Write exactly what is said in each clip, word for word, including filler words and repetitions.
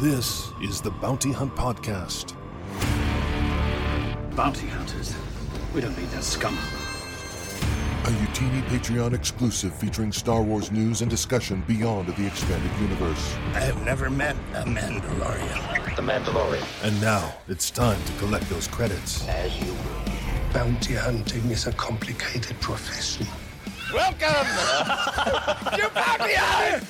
This is the Bounty Hunt Podcast. Bounty hunters? We don't need that scum. A Utini Patreon exclusive featuring Star Wars news and discussion beyond the expanded universe. I have never met a Mandalorian. The Mandalorian. And now, it's time to collect those credits. As you will. Bounty hunting is a complicated profession. Welcome to Bounty Hunt!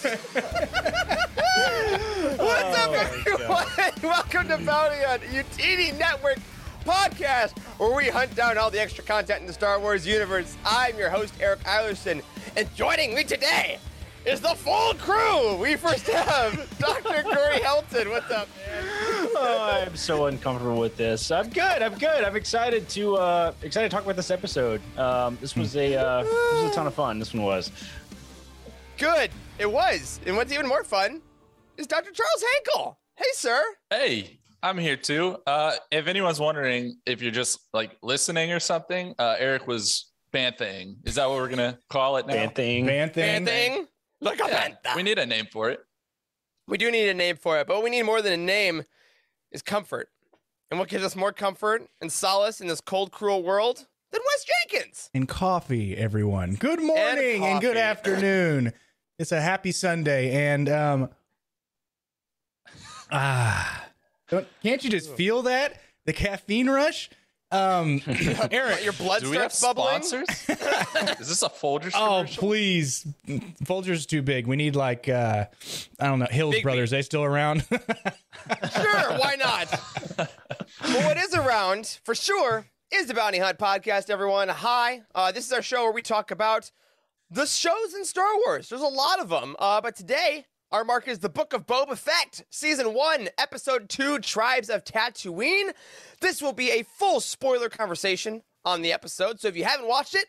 What's up, everyone? Welcome to Bounty Hunt, Utini Network podcast, where we hunt down all the extra content in the Star Wars universe. I'm your host, Eric Eilerson, and joining me today is the full crew. We first have Doctor Curry Helton. What's up, man? Oh, I'm so uncomfortable with this. I'm good. I'm good. I'm excited to uh, excited to talk about this episode. Um, this was a uh, this was a ton of fun. This one was good. It was, and what's even more fun is Doctor Charles Hankel. Hey, sir. Hey. I'm here too. Uh, if anyone's wondering if you're just like listening or something, uh, Eric was banthaing. Is that what we're gonna call it now? Banthaing. Banthaing. Banthaing. Look at yeah, bantha. We need a name for it. We do need a name for it, but what we need more than a name is comfort. And what gives us more comfort and solace in this cold, cruel world than Wes Jenkins? And coffee, everyone. Good morning and, and good afternoon. It's a happy Sunday, and um, ah. Don't, can't you just feel that? The caffeine rush? Um, Eric, your blood do starts bubbling? Do we have sponsors? Is this a Folgers oh, commercial? Oh, please. Folgers is too big. We need like, uh, I don't know, Hills big Brothers. Big. They still around? Sure, why not? But what is around, for sure, is the Bounty Hunt Podcast, everyone. Hi, uh, this is our show where we talk about the shows in Star Wars. There's a lot of them, uh, but today... our mark is the Book of Boba Fett, Season one, Episode two, Tribes of Tatooine. This will be a full spoiler conversation on the episode, so if you haven't watched it,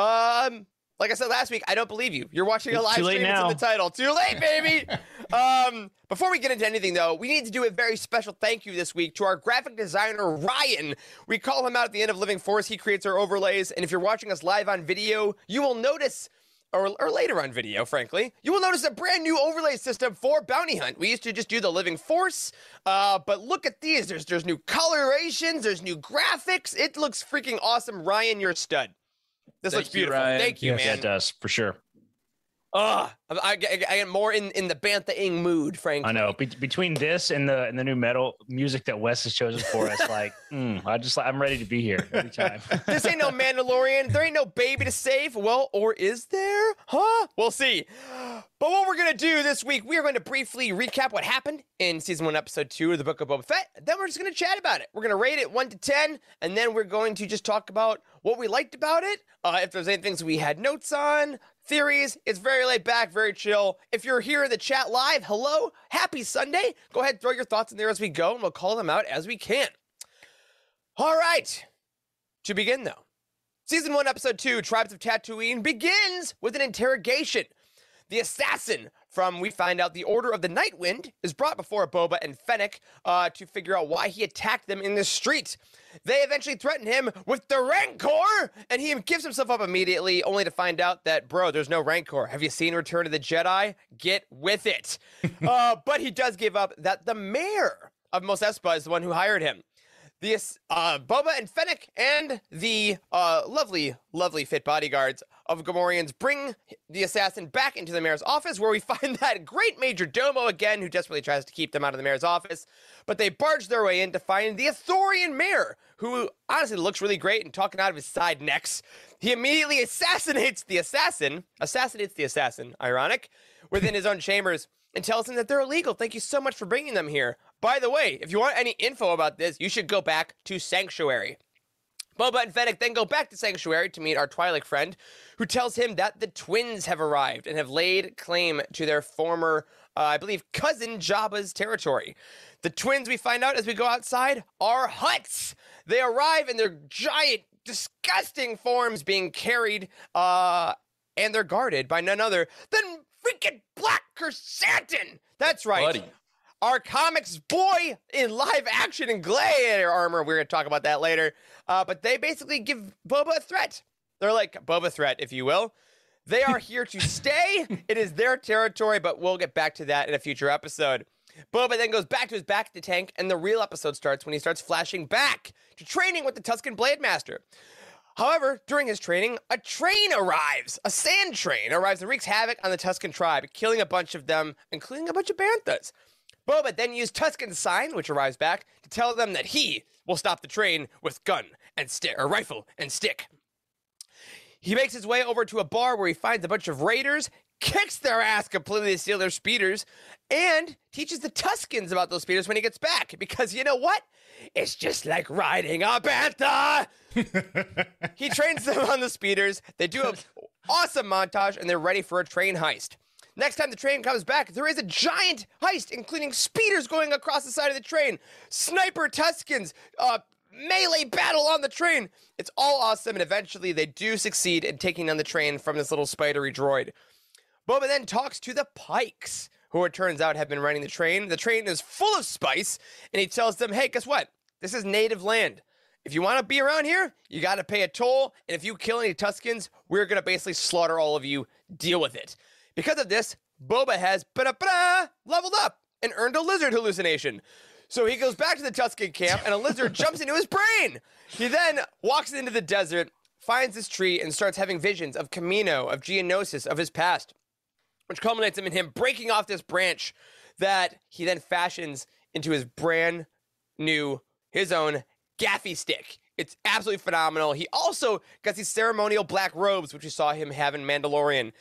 um, like I said last week, I don't believe you. You're watching a live stream, it's in the title. Too late, baby! um, before we get into anything, though, we need to do a very special thank you this week to our graphic designer, Ryan. We call him out at the end of Living Force. He creates our overlays, and if you're watching us live on video, you will notice... Or, or later on video, frankly, you will notice a brand new overlay system for Bounty Hunt. We used to just do the Living Force, uh, but look at these. There's there's new colorations, there's new graphics. It looks freaking awesome. Ryan, you're a stud. This Thank looks beautiful. You, Ryan. Thank you, yes, man. It does, for sure. Ugh, I, I, I get more in, in the bantha-ing mood, frankly. I know. Be- between this and the and the new metal music that Wes has chosen for us, like, mm, I just I'm ready to be here every time. This ain't no Mandalorian. There ain't no baby to save. Well, or is there? Huh? We'll see. But what we're gonna do this week, we are going to briefly recap what happened in season one, episode two of the Book of Boba Fett. Then we're just gonna chat about it. We're gonna rate it one to ten, and then we're going to just talk about what we liked about it. Uh, if there's any things we had notes on. Theories, it's very laid back, very chill. If you're here in the chat live, hello, happy Sunday. Go ahead, throw your thoughts in there as we go, and we'll call them out as we can. All right, to begin though. Season one, episode two, Tribes of Tatooine begins with an interrogation. The assassin from, we find out, the Order of the Nightwind is brought before Boba and Fennec uh, to figure out why he attacked them in the street. They eventually threaten him with the Rancor, and he gives himself up immediately, only to find out that, bro, there's no Rancor. Have you seen Return of the Jedi? Get with it. uh, but he does give up that the mayor of Mos Espa is the one who hired him. The uh, Boba and Fennec and the uh, lovely, lovely fit bodyguards of Gamorreans bring the assassin back into the mayor's office, where we find that great Major Domo again, who desperately tries to keep them out of the mayor's office. But they barge their way in to find the Ithorian mayor, who honestly looks really great and talking out of his side necks. He immediately assassinates the assassin, assassinates the assassin, ironic, within his own chambers, and tells him that they're illegal. Thank you so much for bringing them here. By the way, if you want any info about this, you should go back to Sanctuary. Boba and Fennec then go back to Sanctuary to meet our Twi'lek friend, who tells him that the twins have arrived and have laid claim to their former, uh, I believe, cousin Jabba's territory. The twins, we find out as we go outside, are Hutts. They arrive in their giant, disgusting forms being carried, uh, and they're guarded by none other than freaking Black Krrsantan. That's right. Bloody. Our comics boy in live action and gladiator armor. We're going to talk about that later. Uh, but they basically give Boba a threat. They're like Boba threat, if you will. They are here to stay. It is their territory, but we'll get back to that in a future episode. Boba then goes back to his back to tank, and the real episode starts when he starts flashing back to training with the Tusken Blade Master. However, during his training, a train arrives. A sand train arrives and wreaks havoc on the Tusken tribe, killing a bunch of them, including a bunch of Banthas. Boba then used Tusken's sign, which arrives back, to tell them that he will stop the train with gun and stick, or rifle and stick. He makes his way over to a bar where he finds a bunch of raiders, kicks their ass completely to steal their speeders, and teaches the Tuskens about those speeders when he gets back. Because you know what? It's just like riding a bantha! He trains them on the speeders. They do an awesome montage, and they're ready for a train heist. Next time the train comes back, there is a giant heist, including speeders going across the side of the train, sniper Tuskens, uh, melee battle on the train. It's all awesome, and eventually they do succeed in taking down the train from this little spidery droid. Boba then talks to the Pykes, who it turns out have been running the train. The train is full of spice, and he tells them, hey, guess what? This is native land. If you want to be around here, you got to pay a toll, and if you kill any Tuskens, we're going to basically slaughter all of you. Deal with it. Because of this, Boba has ba-da-ba-da, leveled up and earned a lizard hallucination. So he goes back to the Tusken camp, and a lizard jumps into his brain. He then walks into the desert, finds this tree, and starts having visions of Kamino, of Geonosis, of his past, which culminates in him breaking off this branch that he then fashions into his brand new, his own Gaffi stick. It's absolutely phenomenal. He also got these ceremonial black robes, which we saw him have in Mandalorian.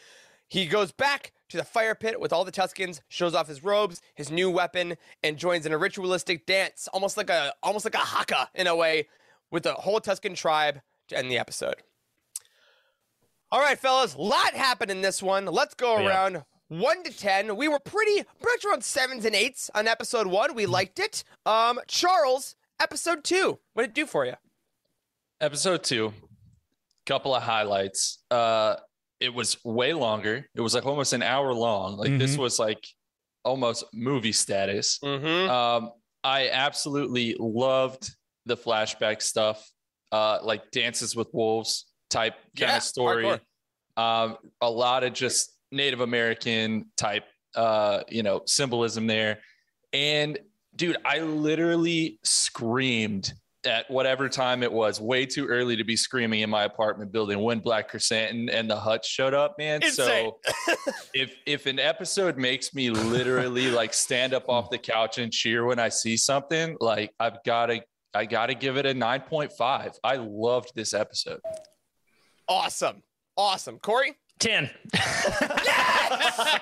He goes back to the fire pit with all the Tuskens, shows off his robes, his new weapon, and joins in a ritualistic dance, almost like a almost like a haka in a way, with the whole Tusken tribe to end the episode. All right, fellas, a lot happened in this one. Let's go around yeah. one to ten. We were pretty much around sevens and eights on episode one. We liked it. Um, Charles, episode two. What did it do for you? Episode two, couple of highlights. Uh, it was way longer. It was like almost an hour long. Like mm-hmm. this was like almost movie status. Mm-hmm. Um, I absolutely loved the flashback stuff, uh, like Dances with Wolves type kind yeah, of story. Um, a lot of just Native American type, uh, you know, symbolism there. And dude, I literally screamed at whatever time it was, way too early to be screaming in my apartment building when Black Krrsantan and the Hutts showed up, man. Insane. So if, if an episode makes me literally like stand up off the couch and cheer when I see something, like I've got to, I got to give it a nine point five. I loved this episode. Awesome. Awesome. Corey? ten. Yes!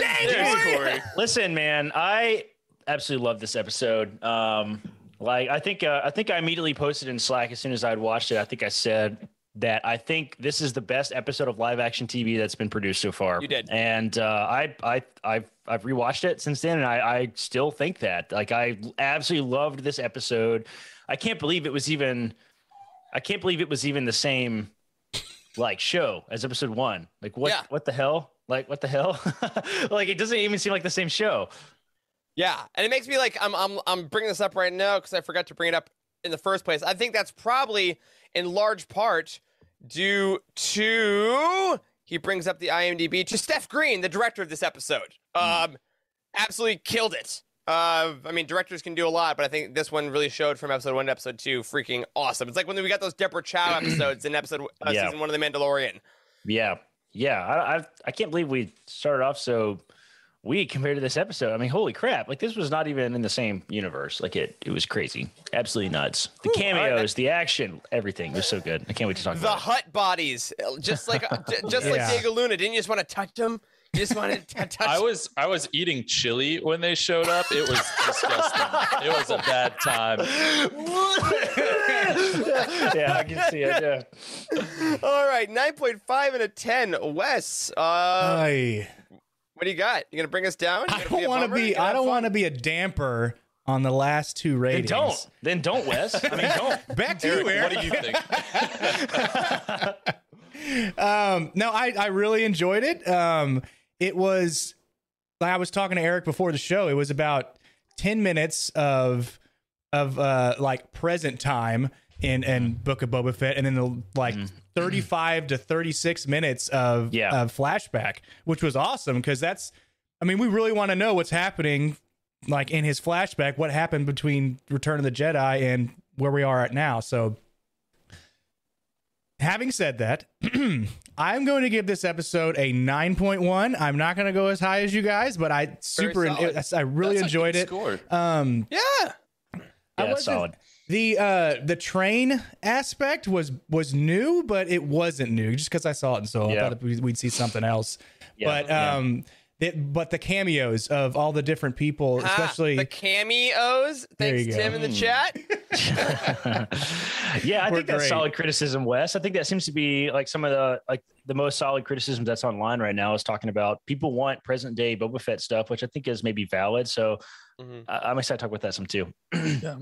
Dang, Corey! Corey. Listen, man, I absolutely love this episode. Um, like, I think uh, I think I immediately posted in Slack as soon as I'd watched it. I think I said that I think this is the best episode of live action T V that's been produced so far. You did. And uh, I, I, I've, I've rewatched it since then, and I, I still think that. Like, I absolutely loved this episode. I can't believe it was even... I can't believe it was even the same like show as episode one. Like what, yeah. what the hell? Like what the hell? Like it doesn't even seem like the same show. Yeah. And it makes me like, I'm, I'm, I'm bringing this up right now because I forgot to bring it up in the first place. I think that's probably in large part due to, he brings up the I M D B, to Steph Green, the director of this episode. Mm. Um, absolutely killed it. Uh, I mean, directors can do a lot, but I think this one really showed from episode one to episode two. Freaking awesome. It's like when we got those Deborah Chow episodes in episode uh, yeah. season one of The Mandalorian. Yeah. Yeah. I, I I can't believe we started off so weak compared to this episode. I mean, holy crap. Like this was not even in the same universe. Like it, it was crazy. Absolutely nuts. The Ooh, cameos, right. the action, everything was so good. I can't wait to talk the about it. The Hutt bodies. Just like, just yeah. like Diego Luna. Didn't you just want to touch them? Just wanted to touch. I was I was eating chili when they showed up. It was disgusting. It was a bad time. Yeah, I can see it. Yeah. All right, nine point five and a ten. Wes, uh, Hi. What do you got? You gonna bring us down? I don't want to be. I don't want to be a damper on the last two ratings. Then don't. Then don't, Wes. I mean, don't. Back to Eric, you, Eric. What do you think? um, no, I I really enjoyed it. Um. It was, I was talking to Eric before the show, it was about ten minutes of, of uh, like, present time in, in Book of Boba Fett, and then the, like, mm. thirty-five to thirty-six minutes of, yeah. of flashback, which was awesome, because that's I mean, we really want to know what's happening, like in his flashback, what happened between Return of the Jedi and where we are at now. So having said that, I'm going to give this episode a nine point one. I'm not going to go as high as you guys, but I super, it, I really That's enjoyed it. Score. Um, yeah. Yeah, it's solid. The uh, the train aspect was was new, but it wasn't new just because I saw it, and so yeah. I thought we'd see something else. Yeah, but um, yeah. it, but the cameos of all the different people, ah, especially the cameos. Thanks, Tim, in the chat. yeah, I We're think that's great. Solid criticism, Wes. I think that seems to be like some of the like the most solid criticism that's online right now is talking about people want present day Boba Fett stuff, which I think is maybe valid. So. Mm-hmm. uh, I'm excited to talk about that some too. yeah.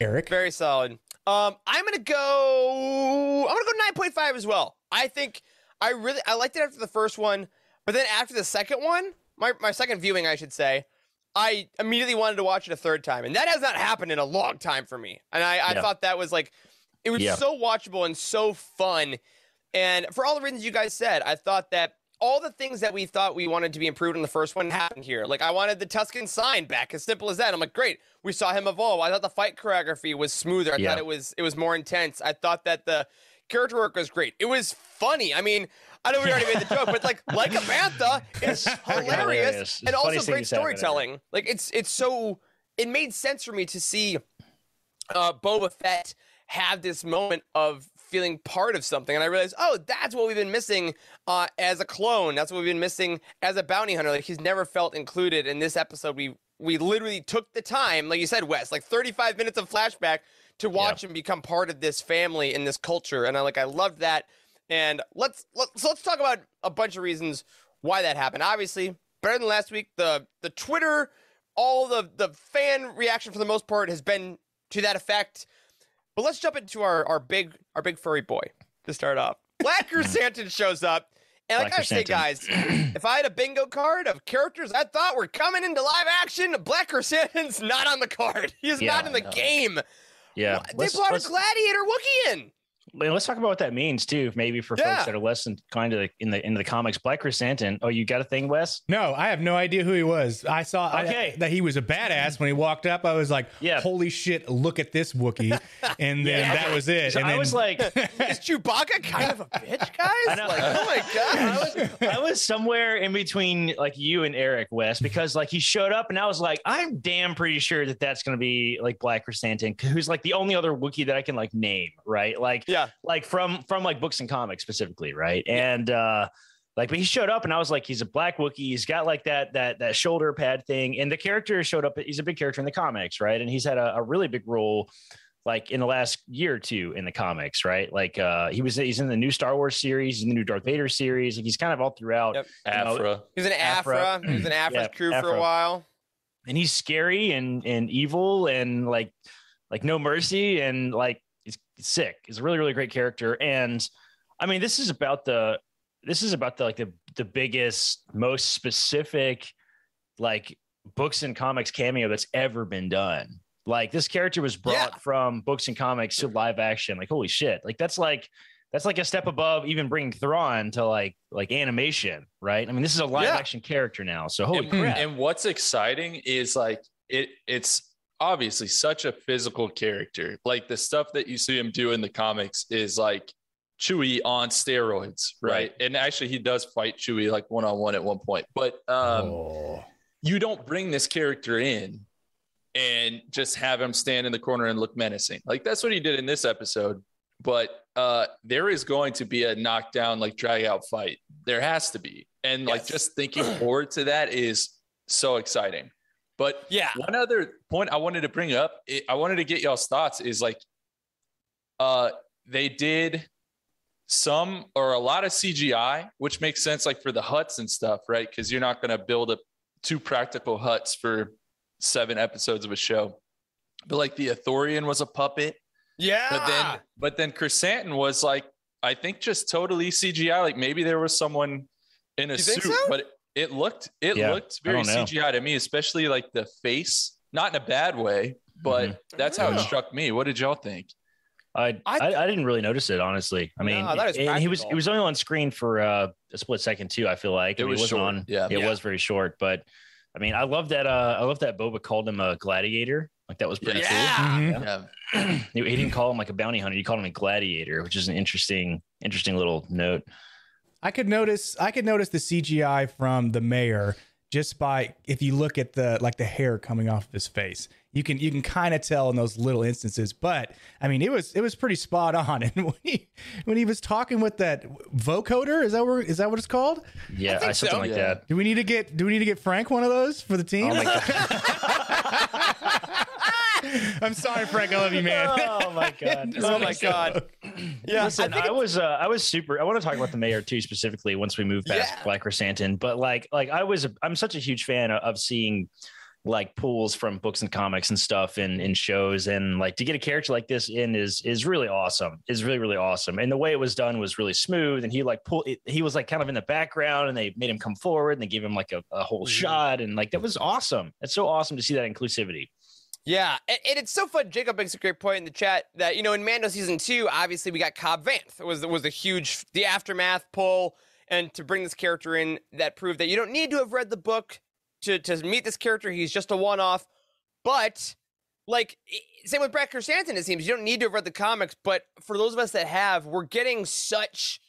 Eric, very solid. Um, I'm gonna go. I'm gonna go nine point five as well. I think I really I liked it after the first one, but then after the second one, my my second viewing, I should say, I immediately wanted to watch it a third time, and that has not happened in a long time for me. And I, I yeah. thought that was like it was yeah. so watchable and so fun, and for all the reasons you guys said, I thought that. All the things that we thought we wanted to be improved in the first one happened here. Like, I wanted the Tusken sign back, as simple as that. I'm like, great. We saw him evolve. I thought the fight choreography was smoother. I yeah. thought it was it was more intense. I thought that the character work was great. It was funny. I mean, I know we already made the joke, but, like, like a Bantha, it's hilarious. It's and also great storytelling. Like, it's it's so... It made sense for me to see uh, Boba Fett have this moment of... feeling part of something, and I realized, oh, that's what we've been missing uh, as a clone. That's what we've been missing as a bounty hunter. Like, he's never felt included. In this episode, we we literally took the time, like you said, Wes, like thirty-five minutes of flashback to watch yeah. him become part of this family and this culture. And I like, I loved that. And let's let's so let's talk about a bunch of reasons why that happened. Obviously, better than last week. The the Twitter, all the the fan reaction for the most part has been to that effect. But let's jump into our, our big our big furry boy to start off. Black Krrsantan shows up, and like I gotta say, guys, if I had a bingo card of characters I thought were coming into live action, Black Krrsantan's not on the card. He's yeah, not in the no. game. Yeah, well, they let's, brought let's, a gladiator Wookiee in. Let's talk about what that means too, maybe for yeah. folks that are less inclined to the, in the in the comics. Black Krrsantan. Oh, you got a thing, Wes? No, I have no idea who he was. I saw okay. I, that he was a badass when he walked up. I was like, yeah. holy shit, look at this Wookiee. And then yeah. that was it. So and I then... was like, is Chewbacca kind of a bitch, guys? Like, oh my god. I was, I was somewhere in between like you and Eric, Wes, because like he showed up and I was like, I'm damn pretty sure that that's going to be like Black Krrsantan, who's like the only other Wookiee that I can like name, right? Like yeah. like from from like books and comics specifically, right? Yeah. And uh like, but he showed up and I was like, he's a black Wookiee, he's got like that that that shoulder pad thing, and the character showed up. He's a big character in the comics, right? And he's had a, a really big role like in the last year or two in the comics, right? Like uh he was he's in the new Star Wars series, he's in the new Darth Vader series, like he's kind of all throughout. Yep. Aphra. He's an Aphra. He was an Aphra's yeah, crew Aphra. for a while. And he's scary and and evil and like like no mercy and like sick. He's a really really great character. And I mean, this is about the this is about the like the the biggest, most specific like books and comics cameo that's ever been done. Like, this character was brought yeah. from books and comics to live action. Like, holy shit, like that's like that's like a step above even bringing Thrawn to like like animation, right? I mean, this is a live yeah. action character now, so holy and, crap. And what's exciting is like it it's obviously such a physical character. Like, the stuff that you see him do in the comics is like Chewie on steroids, right? right. And actually he does fight Chewie like one-on-one at one point, but um, oh. you don't bring this character in and just have him stand in the corner and look menacing. Like, that's what he did in this episode, but uh, there is going to be a knockdown, like drag out fight. There has to be. And yes. like, just thinking forward to that is so exciting. But yeah, one other point I wanted to bring up, it, I wanted to get y'all's thoughts is like, uh, they did some or a lot of C G I, which makes sense, like for the Hutts and stuff, right? Because you're not going to build up two practical Hutts for seven episodes of a show. But like the Ithorian was a puppet. Yeah. But then, but then Krrsantan was like, I think just totally C G I. Like, maybe there was someone in a you suit, think so? but. It, It looked it yeah, looked very C G I to me, especially like the face. Not in a bad way, but mm-hmm. that's how it struck me. What did y'all think? I, I I didn't really notice it, honestly. I mean, no, that is and he was he was only on screen for uh, a split second too. I feel like it I mean, was short. On, yeah, it yeah. was very short. But I mean, I love that. Uh, I love that Boba called him a gladiator. Like that was pretty yeah. cool. Yeah. Yeah. Yeah. he, he didn't call him like a bounty hunter. He called him a gladiator, which is an interesting, interesting little note. I could notice. I could notice the C G I from the mayor just by if you look at the like the hair coming off of his face. You can you can kind of tell in those little instances, but I mean it was it was pretty spot on. And when he when he was talking with that vocoder, is that where, is that what it's called? Yeah, I think I, something so. like yeah. that. Do we need to get do we need to get Frank one of those for the team? Oh my God. I'm sorry, Frank. I love you, man. Oh my God. oh my God. Yeah. Listen, I, I was uh, I was super. I want to talk about the mayor too specifically once we move past yeah. Black Krrsantan. But like like I was I'm such a huge fan of, of seeing. like pulls from books and comics and stuff and in shows, and like to get a character like this in is is really awesome is really really awesome and the way it was done was really smooth, and he like pulled it, he was like kind of in the background and they made him come forward and they gave him like a, a whole shot, and like that was awesome. It's so awesome to see that inclusivity. Yeah, and it's so fun. Jacob makes a great point in the chat that, you know, in Mando season two obviously we got Cobb Vanth. It was it was a huge the aftermath pull, and to bring this character in that proved that you don't need to have read the book To, to meet this character. He's just a one-off. But, like, same with Black Krrsantan, it seems. You don't need to have read the comics, but for those of us that have, we're getting such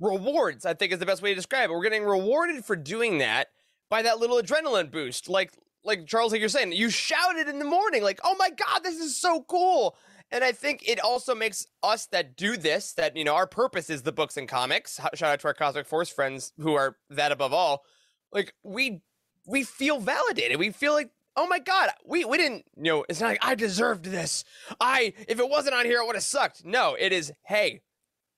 rewards, I think is the best way to describe it. We're getting rewarded for doing that by that little adrenaline boost. Like, like Charles, like you're saying, you shouted in the morning, like, oh my God, this is so cool. And I think it also makes us that do this, that, you know, our purpose is the books and comics. Shout out to our Cosmic Force friends who are that above all. Like, we... we feel validated. We feel like, oh my God, we, we didn't, you know, it's not like I deserved this. I, if it wasn't on here, it would have sucked. No, it is, hey,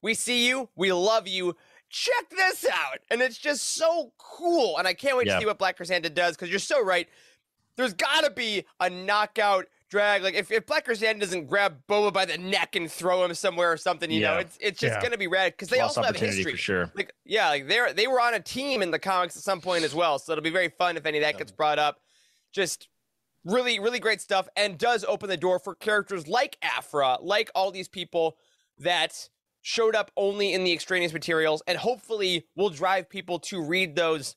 we see you. We love you. Check this out. And it's just so cool. And I can't wait yeah. to see what Black Krrsantan does, because you're so right. There's got to be a knockout drag. Like if, if Black Krrsantan doesn't grab Boba by the neck and throw him somewhere or something, you yeah. know, it's it's just yeah. going to be rad, because they Lost also have history. For sure. Like, yeah, like they're, they were on a team in the comics at some point as well. So it'll be very fun if any of that gets brought up. Just really, really great stuff, and does open the door for characters like Aphra, like all these people that showed up only in the extraneous materials, and hopefully will drive people to read those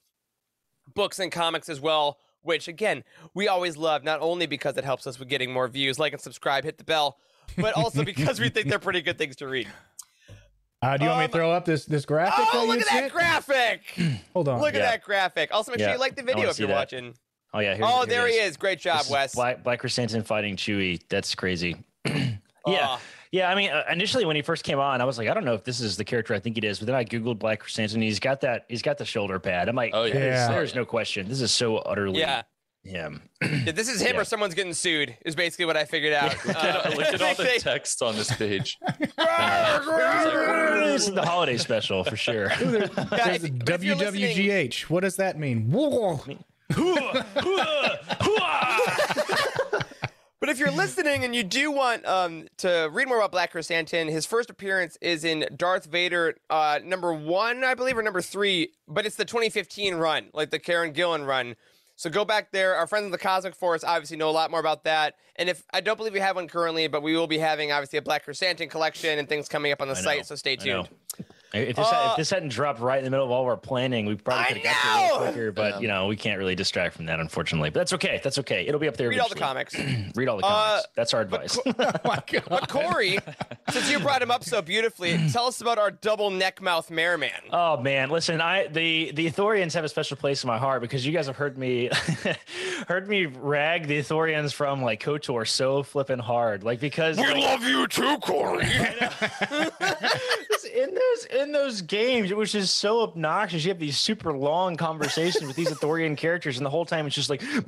books and comics as well, which, again, we always love, not only because it helps us with getting more views, like and subscribe, hit the bell, but also because we think they're pretty good things to read. Uh, do you um, want me to throw up this, this graphic? Oh, look at that graphic. Hold on. Look yeah. at that graphic. Also, make yeah. sure you like the video if you're that. watching. Oh, yeah. Here, oh, here there he is. is. Great job, this Wes. Black, Black Krrsantan fighting Chewie. That's crazy. yeah. Uh, yeah, I mean, uh, initially when he first came on, I was like, I don't know if this is the character I think it is, but then I Googled Black Krrsantan, and he's got that, he's got the shoulder pad. I'm like, oh, yeah. there's, there's no question. This is so utterly yeah. him. yeah, this is him yeah. or someone's getting sued, is basically what I figured out. uh, Look at all the text on this page. This is the holiday special for sure. Yeah, there's if, W W G H. What does that mean? But if you're listening and you do want um, to read more about Black Krrsantan, his first appearance is in Darth Vader uh, number one, I believe, or number three, but it's the twenty fifteen run, like the Karen Gillan run. So go back there. Our friends in the Cosmic Force obviously know a lot more about that. And if I don't believe we have one currently, but we will be having, obviously, a Black Krrsantan collection and things coming up on the I site, know. so stay tuned. If this, uh, had, if this hadn't dropped right in the middle of all our planning, we probably could have got there a little quicker, but, you know, we can't really distract from that, unfortunately. But that's okay. That's okay. It'll be up there Read eventually. all the comics. Read all the comics. Uh, that's our advice. But, oh my God. But Corey, since you brought him up so beautifully, tell us about our double neck mouth Merman. Oh, man. Listen, I the, the Ithorians have a special place in my heart, because you guys have heard me heard me rag the Ithorians from, like, KOTOR so flippin' hard. Like, because... We like, love you too, Corey. in those... In In those games, which is so obnoxious, you have these super long conversations with these Ithorian characters, and the whole time it's just like, and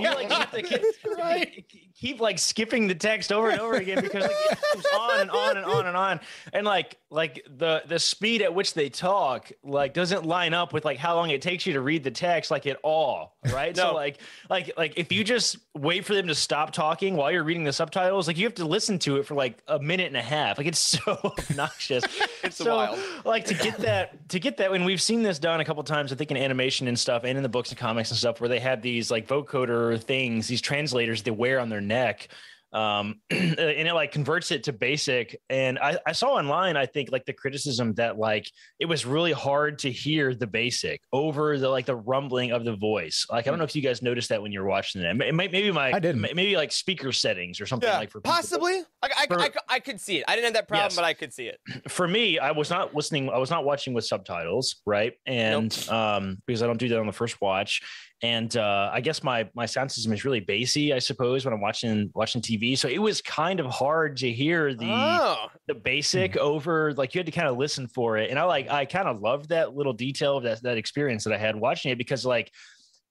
you like have to keep, right. keep like skipping the text over and over again, because like, it goes on and on and on and on, and like like the the speed at which they talk like doesn't line up with like how long it takes you to read the text, like at all, right? No. So like like like if you just wait for them to stop talking while you're reading the subtitles, like you have to listen to it for like a minute and a half. Like it's so obnoxious. It's so wild. Like to get that to get that when we've seen this done a couple times, I think in animation and stuff, and in the books and comics and stuff, where they have these like vocoder things, these translators they wear on their neck. Um, and it like converts it to basic. And I, I saw online, I think like the criticism that like, it was really hard to hear the basic over the, like the rumbling of the voice. Like, I don't know if you guys noticed that when you're watching it, it might, maybe my, I didn't. maybe like speaker settings or something yeah, like for people. Possibly. I, I, for, I, I could see it. I didn't have that problem, yes. but I could see it. For me, I was not listening. I was not watching with subtitles. Right. And, nope. um, because I don't do that on the first watch. And uh, I guess my my sound system is really bassy, I suppose, when I'm watching watching T V. So it was kind of hard to hear the oh. the basic over, like you had to kind of listen for it. And I like I kind of loved that little detail of that that experience that I had watching it, because like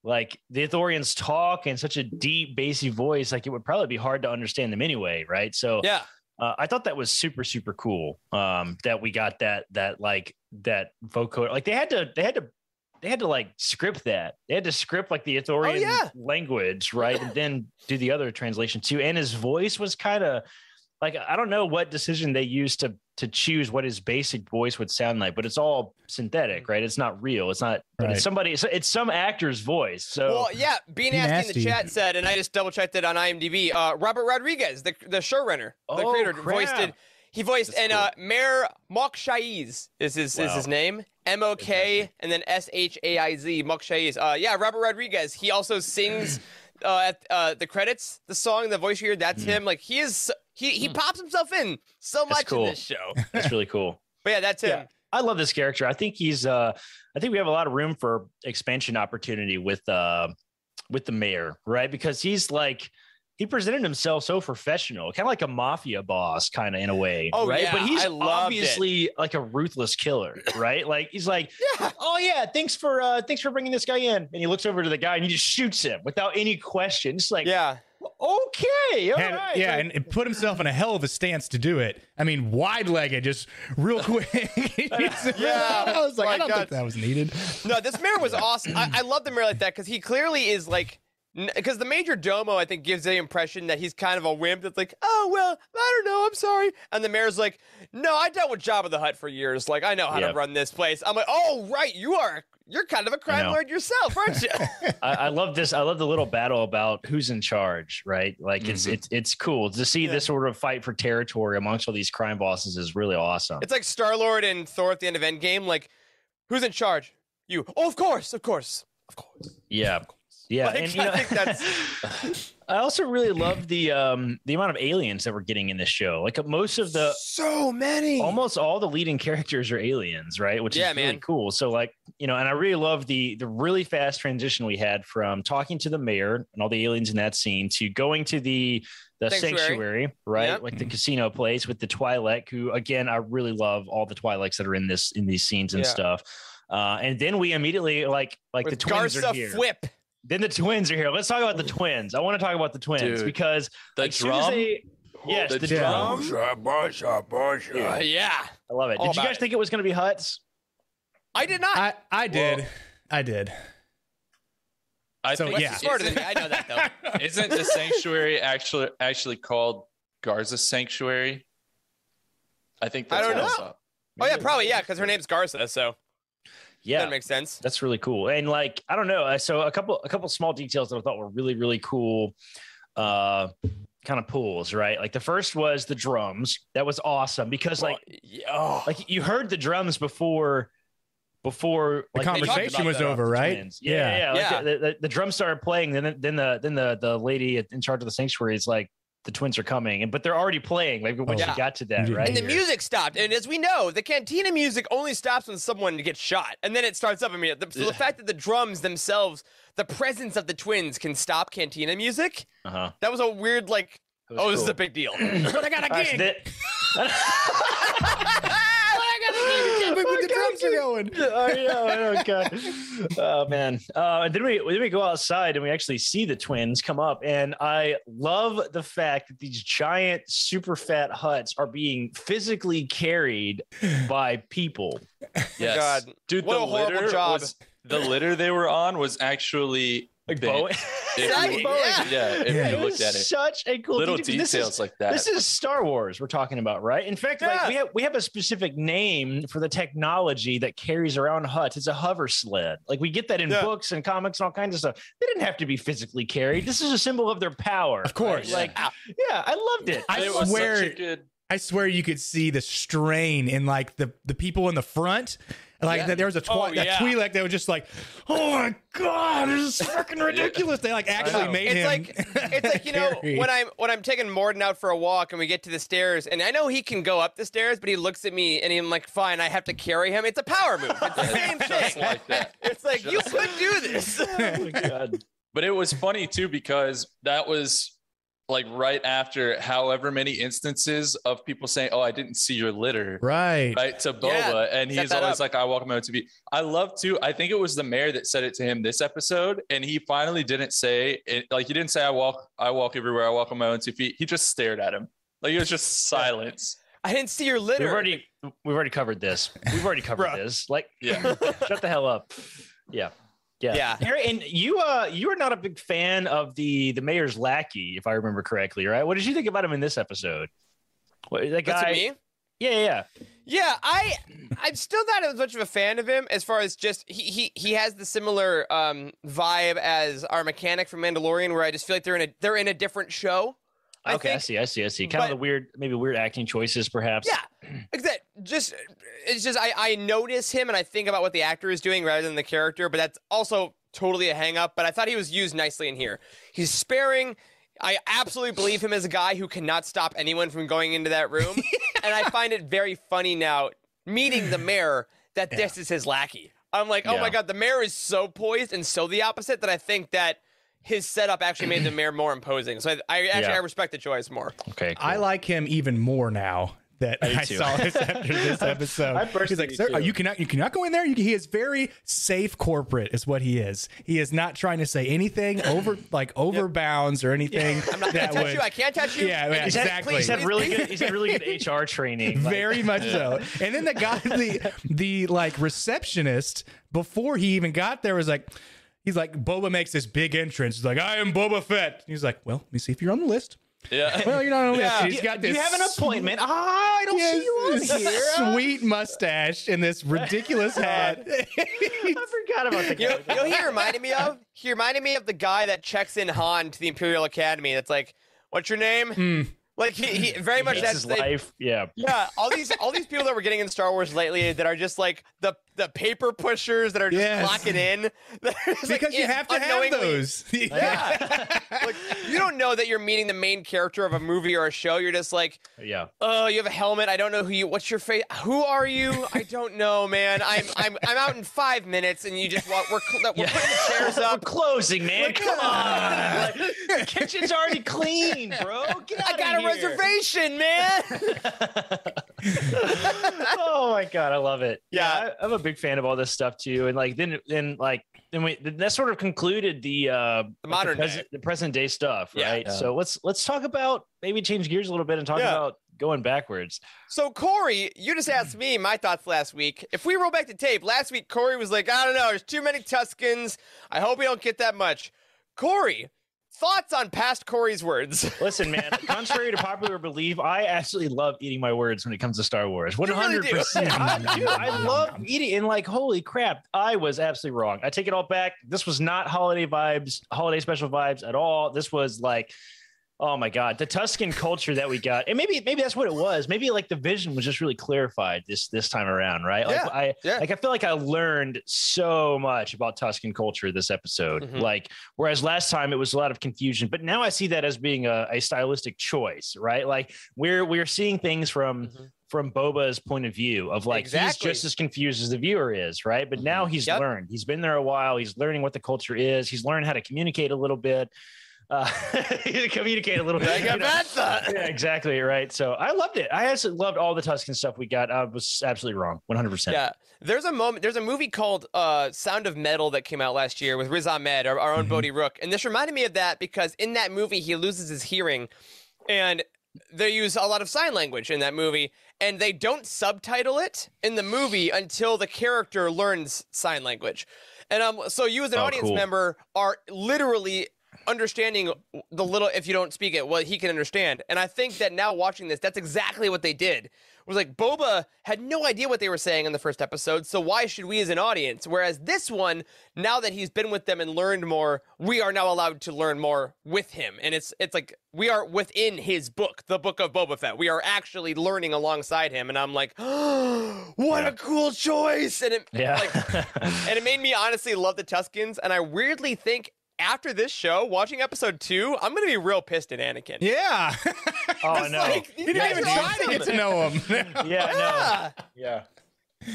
like the Ithorians talk in such a deep bassy voice, like it would probably be hard to understand them anyway, right? So yeah, uh, I thought that was super super cool um, that we got that that like that vocoder. Like they had to they had to. They had to like script that. They had to script like the Ithorian oh, yeah. language, right? And then do the other translation too. And his voice was kind of like, I don't know what decision they used to to choose what his basic voice would sound like, but it's all synthetic, right? It's not real. It's not right. it's somebody. It's, it's some actor's voice. So well, yeah. Being Be nasty in the chat said, and I just double checked it on I M D B. Uh, Robert Rodriguez, the the showrunner, the oh, creator, crap. voiced it. He voiced That's and cool. uh, Mayor Mokshaiz is his wow. is his name. M O K and then S H A I Z, Mokshaiz. Uh, yeah, Robert Rodriguez. He also sings uh, at uh, the credits, the song, the voice you hear, that's mm. him. Like, he is, he he pops himself in so much cool. in this show. That's really cool. But yeah, that's him. Yeah. I love this character. I think he's, uh, I think we have a lot of room for expansion opportunity with, uh, with the mayor, right? Because he's like, he presented himself so professional, kind of like a mafia boss kind of in a way. Oh, right. Yeah, but he's obviously it. like a ruthless killer, right? Like he's like, yeah. oh yeah, thanks for, uh, thanks for bringing this guy in. And he looks over to the guy and he just shoots him without any question. It's like, yeah, okay. All and, right. Yeah. Like, and, and put himself in a hell of a stance to do it. I mean, wide legged, just real quick. yeah. I was like, My I don't God. think that was needed. No, this mayor was awesome. I, I love the mayor like that. Cause he clearly is like, because the major domo, I think, gives the impression that he's kind of a wimp that's like, oh, well, I don't know, I'm sorry. And the mayor's like, no, I dealt with Jabba the Hutt for years. Like, I know how yep. to run this place. I'm like, oh, right, you are. You're kind of a crime lord yourself, aren't you? I, I love this. I love the little battle about who's in charge, right? Like, it's mm-hmm. it's it's cool to see yeah. this sort of fight for territory amongst all these crime bosses is really awesome. It's like Star-Lord and Thor at the end of Endgame. Like, who's in charge? You. Oh, of course, of course, of course. Yeah. Of course. Yeah, like, and you know, I, think that's... I also really love the um, the amount of aliens that we're getting in this show. Like most of the so many, almost all the leading characters are aliens, right? Which yeah, is man. really cool. So like you know, and I really love the the really fast transition we had from talking to the mayor and all the aliens in that scene to going to the the sanctuary, sanctuary right? Yep. Like the casino place with the Twi'lek. Who again, I really love all the Twi'leks that are in this in these scenes and yeah. stuff. Uh, and then we immediately like like with the twins Garza are here. Whip. Then the twins are here. Let's talk about the twins. I want to talk about the twins Dude, because the like, drum. They, yes, oh, the, the drum. drum. Yeah. yeah. I love it. All did you guys it. think it was going to be Hutts? I did not. I, I did. Well, I did. I so, think yeah. smarter than me. I know that though. Isn't the sanctuary actually actually called Garza Sanctuary? I think that's I don't know. Up. Oh yeah, probably yeah, because her name's Garza, so. Yeah, that makes sense. That's really cool. And like, I don't know. So a couple, a couple small details that I thought were really, really cool uh, kind of pulls, right? Like the first was the drums. That was awesome because like, oh, like you heard the drums before, before the like, conversation was over, right? Yeah. Yeah. yeah. yeah. Like the, the, the drums started playing. Then, then the, then the, the lady in charge of the sanctuary is like, the twins are coming, and but they're already playing. Like once oh, yeah. you got to that, right? And the music stopped. And as we know, the cantina music only stops when someone gets shot, and then it starts up immediately. So yeah. the fact that the drums themselves, the presence of the twins, can stop cantina music. Uh-huh. That was a weird, like, oh, cool. this is a big deal. But I got a gig. Right, so that- Oh, the drums are going. Oh, yeah, oh, God. oh man. Uh, and then we then we go outside and we actually see the twins come up. And I love the fact that these giant, super fat Hutts are being physically carried by people. Yes, God. dude, what the a horrible litter job. Was, the litter they were on was actually Like Boeing. Exactly. Boeing. Yeah, if yeah. you looked at it. Such a cool little detail. Details is, like that. This is Star Wars we're talking about, right? In fact, yeah. like we have we have a specific name for the technology that carries around Hutts. It's a hover sled. Like we get that in yeah. books and comics and all kinds of stuff. They didn't have to be physically carried. This is a symbol of their power. Of course. Right? Like, yeah. yeah, I loved it. I it swear. Was such a good... I swear you could see the strain in like the, the people in the front. Like yeah. that, there was a twi- oh, that yeah. Twi'lek that was just like, oh my god, this is freaking ridiculous. They like actually made it's him. Like, it's like you know when I'm when I'm taking Morden out for a walk and we get to the stairs and I know he can go up the stairs, but he looks at me and I'm like, fine, I have to carry him. It's a power move. It's the same thing. Like that. It's like just you could do this. Oh my god. But it was funny too because that was. Like right after however many instances of people saying, oh, I didn't see your litter. Right. Right. To Boba. Yeah, and he's always up. Like, I welcome him to be. I love to. I think it was the mayor that said it to him this episode. And he finally didn't say it. Like he didn't say I walk. I walk everywhere. I walk on my own two feet. He just stared at him. Like it was just silence. I didn't see your litter. We've already we've already covered this. We've already covered this. Like, yeah. Shut the hell up. Yeah. Yeah. yeah. And you uh you are not a big fan of the the mayor's lackey, if I remember correctly, right? What did you think about him in this episode? What, that guy? That's me? Yeah, yeah, yeah. Yeah, I I'm still not as much of a fan of him as far as just he he, he has the similar um vibe as our mechanic from Mandalorian where I just feel like they're in a they're in a different show. I okay, think. I see, I see, I see. Kind but, of the weird, maybe weird acting choices, perhaps. Yeah, exactly. Just, it's just, I, I notice him and I think about what the actor is doing rather than the character, but that's also totally a hang up. But I thought he was used nicely in here. He's sparing. I absolutely believe him as a guy who cannot stop anyone from going into that room. And I find it very funny now, meeting the mayor, that yeah. this is his lackey. I'm like, oh yeah. my God, the mayor is so poised and so the opposite that I think that his setup actually made the mayor more imposing. So I, I actually, yeah. I respect the choice more. Okay, cool. I like him even more now that I, I saw this after this episode. I, I He's like, sir, oh, you cannot, you cannot go in there. You, he is very safe corporate is what he is. He is not trying to say anything over, like over yep. bounds or anything. Yeah. I'm not going to touch would, you. I can't touch you. Yeah, yeah exactly. He's had, please, please, he's, had really good, he's had really good H R training. Very like. much so. And then the guy, the, the like receptionist, before he even got there was like, he's like, Boba makes this big entrance. He's like, I am Boba Fett. He's like, well, let me see if you're on the list. Yeah. Well, you're not on the list. Yeah. He's got this. You have an appointment. Ah, oh, I don't yes, see you on here. Sweet mustache and this ridiculous hat. I forgot about the guy. You know, you know he reminded me of? He reminded me of the guy that checks in Han to the Imperial Academy. That's like, what's your name? Mm. Like he, he very much he that's his they, life. Yeah. Yeah. All these all these people that we're getting in Star Wars lately that are just like the the paper pushers that are just yes. clocking in. Because like, you have to have those. Yeah. Like, you don't know that you're meeting the main character of a movie or a show. You're just like, yeah. Oh, you have a helmet. I don't know who you. What's your face? Who are you? I don't know, man. I'm I'm I'm out in five minutes, and you just walk. We're we're yeah. putting the chairs up. We're closing, man. Like, come on. Like, the kitchen's already clean, bro. Get out I got of a here. reservation, man. Oh my god, I love it. Yeah, yeah I, I'm a big fan of all this stuff too, and like then then like then we that sort of concluded the uh the modern the, pres- the present day stuff, right? Yeah. So let's let's talk about maybe change gears a little bit and talk yeah. about going backwards. So Corey, you just asked me my thoughts last week. If we roll back the tape, last week Corey was like, I don't know, there's too many Tuskens. I hope we don't get that much. Corey, thoughts on past Corey's words? Listen, man, contrary to popular belief, I absolutely love eating my words when it comes to Star Wars. one hundred percent. I do. I love eating and like, holy crap, I was absolutely wrong. I take it all back. This was not holiday vibes, holiday special vibes at all. This was like, oh my God, the Tusken culture that we got. And maybe maybe that's what it was. Maybe like the vision was just really clarified this this time around, right? Like yeah, I yeah. like I feel like I learned so much about Tusken culture this episode. Mm-hmm. Like whereas last time it was a lot of confusion, but now I see that as being a, a stylistic choice, right? Like we're we're seeing things from mm-hmm. from Boba's point of view of like exactly. he's just as confused as the viewer is, right? But now he's yep. learned. He's been there a while. He's learning what the culture is. He's learned how to communicate a little bit. Uh, communicate a little bit. Like a bad thought. Yeah, exactly right. So I loved it. I absolutely loved all the Tusken stuff we got. I was absolutely wrong, one hundred percent. Yeah, there's a moment. There's a movie called uh, Sound of Metal that came out last year with Riz Ahmed, our, our own mm-hmm. Bodhi Rook, and this reminded me of that because in that movie he loses his hearing, and they use a lot of sign language in that movie, and they don't subtitle it in the movie until the character learns sign language. And um, so you as an oh, audience cool. member are literally understanding the little, if you don't speak it, what he can understand. And I think that now watching this, that's exactly what they did. It was like Boba had no idea what they were saying in the first episode, so why should we as an audience? Whereas this one, now that he's been with them and learned more, we are now allowed to learn more with him. And it's it's like we are within his book, the Book of Boba Fett. We are actually learning alongside him. And I'm like, oh, what yeah. a cool choice. And it, yeah. like, and it made me honestly love the Tuskens. And I weirdly think after this show, watching episode two, I'm going to be real pissed at Anakin. Yeah. Oh, no. Like, he didn't yeah, even try to get to know him. yeah, yeah. No.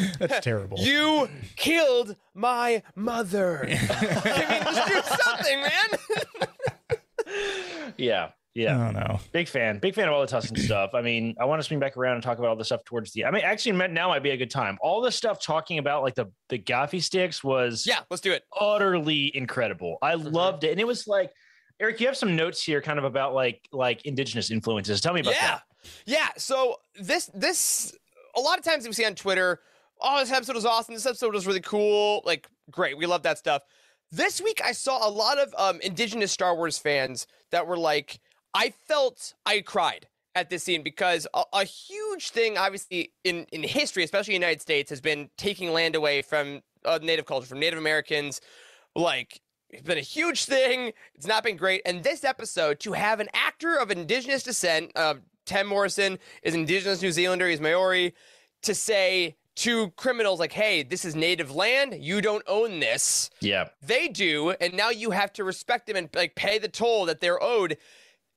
Yeah. That's terrible. You killed my mother. I mean, just do something, man. yeah. Yeah. Oh, no. Big fan. Big fan of all the Tusken stuff. I mean, I want to swing back around and talk about all the stuff towards the end. I mean, actually, now might be a good time. All the stuff talking about, like, the, the Gaffi sticks was... Yeah, let's do it. Utterly incredible. I mm-hmm. loved it. And it was like... Eric, you have some notes here kind of about, like, like indigenous influences. Tell me about yeah. that. Yeah. So this... this a lot of times we see on Twitter, oh, this episode was awesome. This episode was really cool. Like, great. We love that stuff. This week, I saw a lot of um, indigenous Star Wars fans that were like... I felt I cried at this scene because a, a huge thing, obviously, in, in history, especially in the United States, has been taking land away from uh, Native culture, from Native Americans. Like, it's been a huge thing. It's not been great. And this episode, to have an actor of indigenous descent, uh, Tim Morrison is indigenous New Zealander, he's Maori, to say to criminals like, hey, this is native land. You don't own this. Yeah. They do. And now you have to respect them and like pay the toll that they're owed.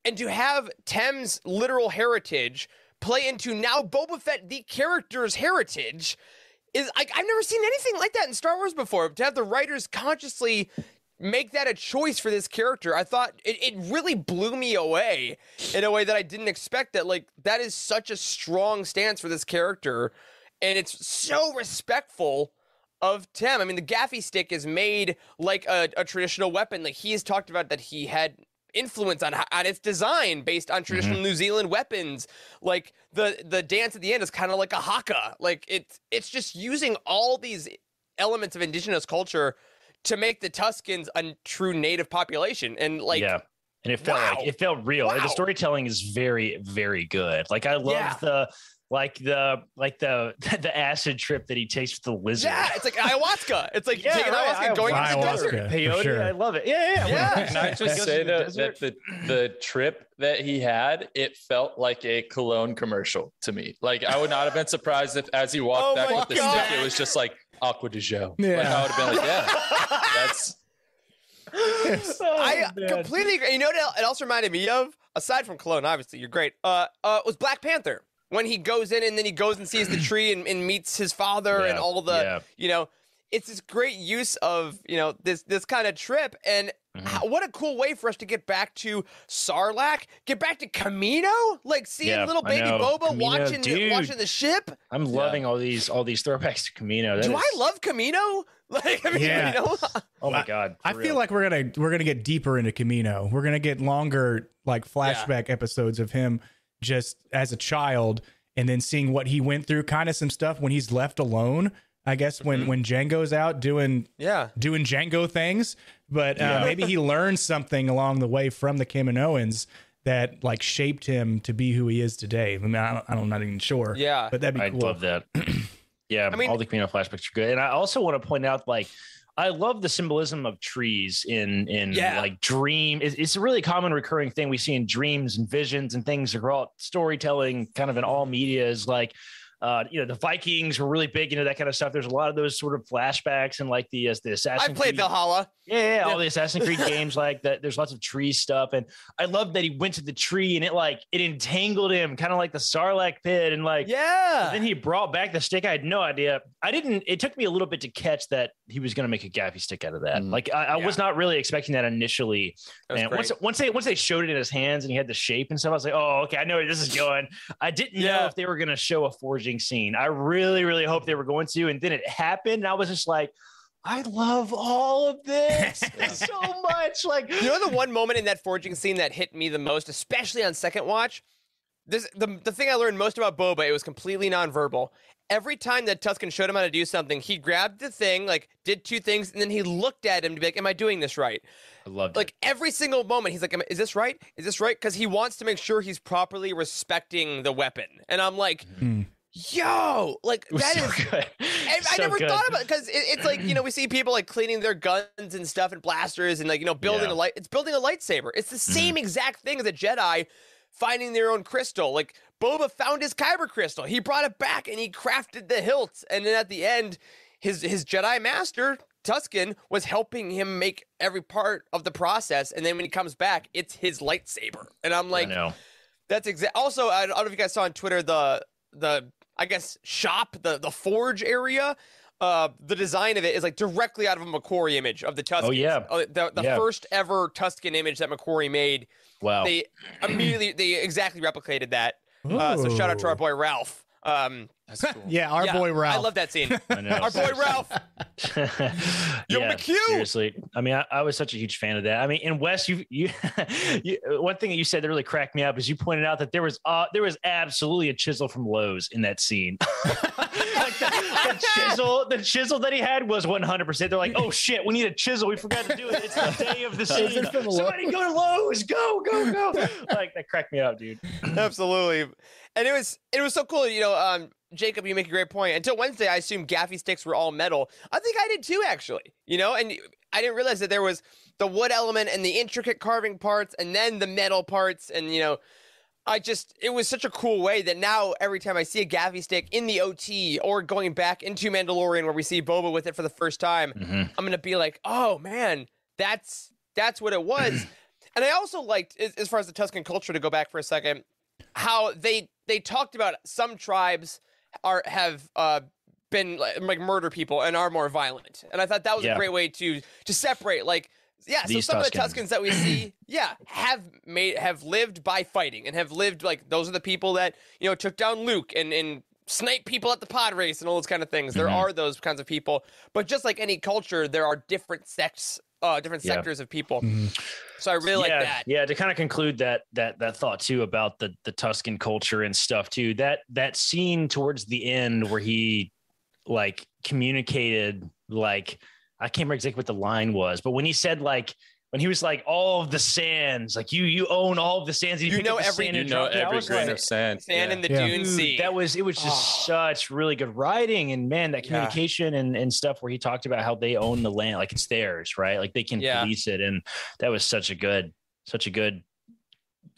And to have Tem's literal heritage play into now Boba Fett, the character's heritage, is like, I've never seen anything like that in Star Wars before. To have the writers consciously make that a choice for this character, I thought it, it really blew me away in a way that I didn't expect. That, like, that is such a strong stance for this character, and it's so respectful of Tem. I mean, the Gaffi stick is made like a, a traditional weapon. Like, he has talked about that he had influence on, on its design based on traditional mm-hmm. New Zealand weapons. Like the the dance at the end is kind of like a haka. Like it's it's just using all these elements of indigenous culture to make the Tuskens a true native population. And like yeah and it felt wow. like it felt real. Wow. The storytelling is very, very good. Like I love yeah. the Like the like the the acid trip that he takes with the lizard. Yeah, it's like ayahuasca. It's like yeah, taking right, ayahuasca and going ayahuasca, into the desert. Peyote, sure. I love it. Yeah, yeah. yeah. Can I just say the, that the the trip that he had, it felt like a cologne commercial to me. Like I would not have been surprised if as he walked oh back with the God. stick, it was just like Aqua de Joe. Yeah. Like I would have been like, yeah, that's. Yes. Oh, I man. completely agree. You know what it also reminded me of? Aside from cologne, obviously, you're great. Uh, uh, it was Black Panther. When he goes in and then he goes and sees the tree and, and meets his father yeah, and all the, yeah. you know, it's this great use of, you know, this this kind of trip. And mm-hmm. how, what a cool way for us to get back to Sarlacc, get back to Kamino, like seeing yeah, little baby Boba Camino, watching, the, watching the ship. I'm loving yeah. all these all these throwbacks to Kamino. That Do is... I love Kamino? Like, I mean, yeah. you know, oh my God. I real. feel like we're going to we're going to get deeper into Kamino. We're going to get longer, like flashback yeah. episodes of him just as a child, and then seeing what he went through, kind of some stuff when he's left alone, I guess, when, mm-hmm. when Django's out doing, yeah. doing Django things, but uh, yeah. maybe he learned something along the way from the Kaminoans that like shaped him to be who he is today. I mean, I don't, I don't, I'm not even sure. Yeah. But that'd be I'd cool. love that. yeah. I mean, all the Kamino flashbacks are good. And I also want to point out, like, I love the symbolism of trees in in yeah. like dream. It's, it's a really common recurring thing we see in dreams and visions and things across storytelling, kind of in all media. Is like, uh, you know, the Vikings were really big into that kind of stuff. There's a lot of those sort of flashbacks and like the uh, the Assassin's. I played Creed. Valhalla. Yeah, yeah, yeah, all the Assassin's Creed games like that. There's lots of tree stuff, and I love that he went to the tree and it like it entangled him, kind of like the Sarlacc pit, and like yeah. And then he brought back the stick. I had no idea. I didn't. It took me a little bit to catch that he was going to make a Gaffi stick out of that. Mm. Like I, I yeah. was not really expecting that initially. That and once once they once they showed it in his hands and he had the shape and stuff, I was like, oh, okay, I know where this is going. I didn't yeah. know if they were going to show a forging scene. I really, really hope they were going to, and then it happened. And I was just like, I love all of this yeah. so much. Like, you know, the one moment in that forging scene that hit me the most, especially on second watch, this the, the thing I learned most about Boba. It was completely nonverbal. every time that Tusken showed him how to do something, he grabbed the thing, like did two things, and then he looked at him to be like, am I doing this right? I loved like, it. Like every single moment, he's like, is this right? Is this right? Because he wants to make sure he's properly respecting the weapon. And I'm like, mm. yo, like that so is good. I, so I never good. thought about it, because it, it's like, you know, we see people like cleaning their guns and stuff and blasters and like, you know, building yeah. a light. It's building a lightsaber. It's the same exact thing as a Jedi finding their own crystal. Like Boba found his kyber crystal. He brought it back and he crafted the hilt. And then at the end, his his Jedi master, Tusken, was helping him make every part of the process. And then when he comes back, it's his lightsaber. And I'm like, I know. that's exact. Also, I don't know if you guys saw on Twitter the the. I guess, shop, the, the forge area, uh, the design of it is like directly out of a McQuarrie image of the Tuskens. Oh, yeah. Uh, the the yeah. first ever Tusken image that McQuarrie made. Wow. They immediately, they exactly replicated that. Uh, so shout out to our boy Ralph. Um, That's cool. yeah, our yeah, boy Ralph. I love that scene. I know, our boy Ralph. Yo, yeah, McHugh. Seriously, I mean, I, I was such a huge fan of that. I mean, and Wes, you, you, you, one thing that you said that really cracked me up is you pointed out that there was, uh, there was absolutely a chisel from Lowe's in that scene. Like the, the chisel, the chisel that he had was one hundred percent. They're like, oh shit, we need a chisel. We forgot to do it. It's the day of the scene. Somebody go to Lowe's. Go, go, go. Like that cracked me up, dude. Absolutely. And it was, it was so cool. You know, um, Jacob, you make a great point. Until Wednesday, I assumed Gaffi sticks were all metal. I think I did too, actually. You know, and I didn't realize that there was the wood element and the intricate carving parts and then the metal parts. And, you know, I just, it was such a cool way that now every time I see a Gaffi stick in the O T or going back into Mandalorian where we see Boba with it for the first time, mm-hmm. I'm going to be like, oh, man, that's that's what it was. And I also liked, as far as the Tusken culture, to go back for a second, how they, they talked about some tribes are have uh been like murder people and are more violent, and I thought that was yeah. a great way to to separate like yeah These so some Tuskens. of the Tuskens that we see yeah have made have lived by fighting and have lived like those are the people that you know took down Luke and and snipe people at the pod race and all those kind of things. There mm-hmm. are those kinds of people, but just like any culture, there are different sects, uh different yeah. sectors of people. Mm-hmm. So I really yeah, like that. Yeah, to kind of conclude that that that thought too about the the Tusken culture and stuff too. That that scene towards the end where he like communicated like I can't remember exactly what the line was, but when he said like when he was like all of the sands, like you you own all of the sands, you, you know every sand you know every yeah, grain like, of sand, sand yeah. in the yeah. dune sea. That was it was just oh. such really good writing and man that communication yeah. and and stuff where he talked about how they own the land, like it's theirs, right? Like they can yeah. police it, and that was such a good such a good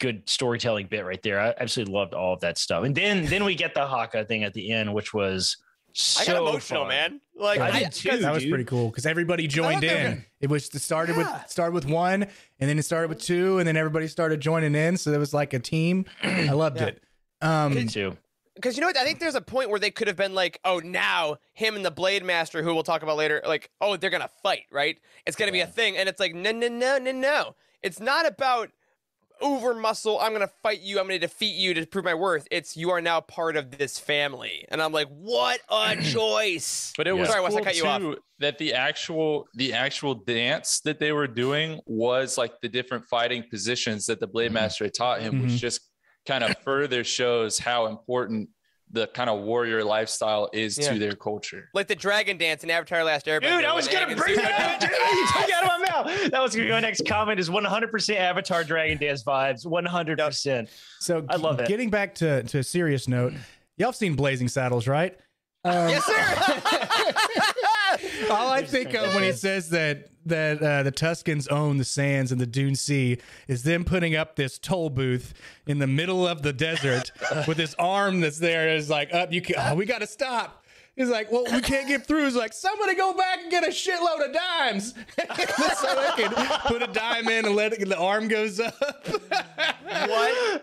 good storytelling bit right there. I absolutely loved all of that stuff, and then then we get the Haka thing at the end, which was. So I got emotional, fun. man. Like I did too, that was dude. pretty cool because everybody joined in. Gonna... It was it started yeah. with started with one, and then it started with two, and then everybody started joining in. So there was like a team. I loved yeah. it. Um, Me too. Because you know what, I think there's a point where they could have been like, oh, now him and the Blade Master, who we'll talk about later, like, oh, they're gonna fight, right? It's gonna yeah. be a thing, and it's like, no, no, no, no, no. It's not about over muscle. I'm gonna fight you. I'm gonna defeat you to prove my worth. It's you are now part of this family, and I'm like, what a choice! But it yeah. was Sorry, cool I cut you too off. that the actual the actual dance that they were doing was like the different fighting positions that the Blade mm-hmm. Master taught him, mm-hmm. which just kind of further shows how important the kind of warrior lifestyle is yeah. to their culture. Like the dragon dance in Avatar Last Airbender. Dude, I was going to bring that up, dude. You took it out of my mouth. That was going to be my next comment is one hundred percent Avatar dragon dance vibes. one hundred percent. So I love it. Getting back to, to a serious note, y'all have seen Blazing Saddles, right? Um, yes, sir. All I think of when he says that that uh, the Tuskens own the sands and the Dune Sea is them putting up this toll booth in the middle of the desert with this arm that's there is like up. You can, oh, we got to stop. He's like, well, we can't get through. He's like, somebody go back and get a shitload of dimes. So I can put a dime in and let it, the arm goes up. What a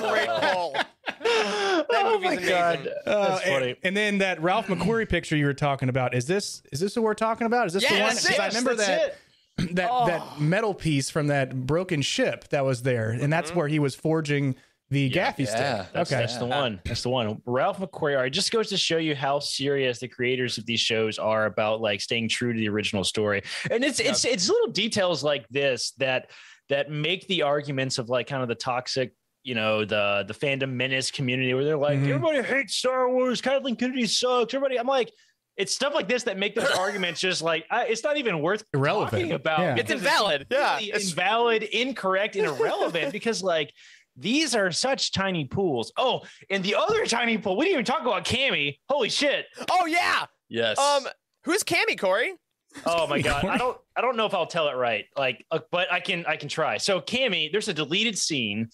great call. That oh my God. Uh, That's funny. And, and then that Ralph McQuarrie picture you were talking about, is this is this what we're talking about? Is this yes, the one? Because I remember that it. that oh. that metal piece from that broken ship that was there. And that's mm-hmm. where he was forging the yeah, Gaffi yeah, stick. That's, okay, that's the one. That's the one. Ralph McQuarrie. It just goes to show you how serious the creators of these shows are about like staying true to the original story. And it's yeah. it's it's little details like this that that make the arguments of like kind of the toxic you know, the the fandom menace community where they're like, mm-hmm. everybody hates Star Wars, Kathleen Kennedy sucks, everybody. I'm like, it's stuff like this that make those arguments just like, I, it's not even worth irrelevant. talking about. Yeah. It's invalid. It's yeah. It's invalid, incorrect, and irrelevant because like, these are such tiny pools. Oh, and the other tiny pool, we didn't even talk about Camie. Holy shit. Oh yeah. Yes. Um, who's Camie, Corey? Oh my God. I don't, I don't know if I'll tell it right. Like, uh, but I can, I can try. So Camie, there's a deleted scene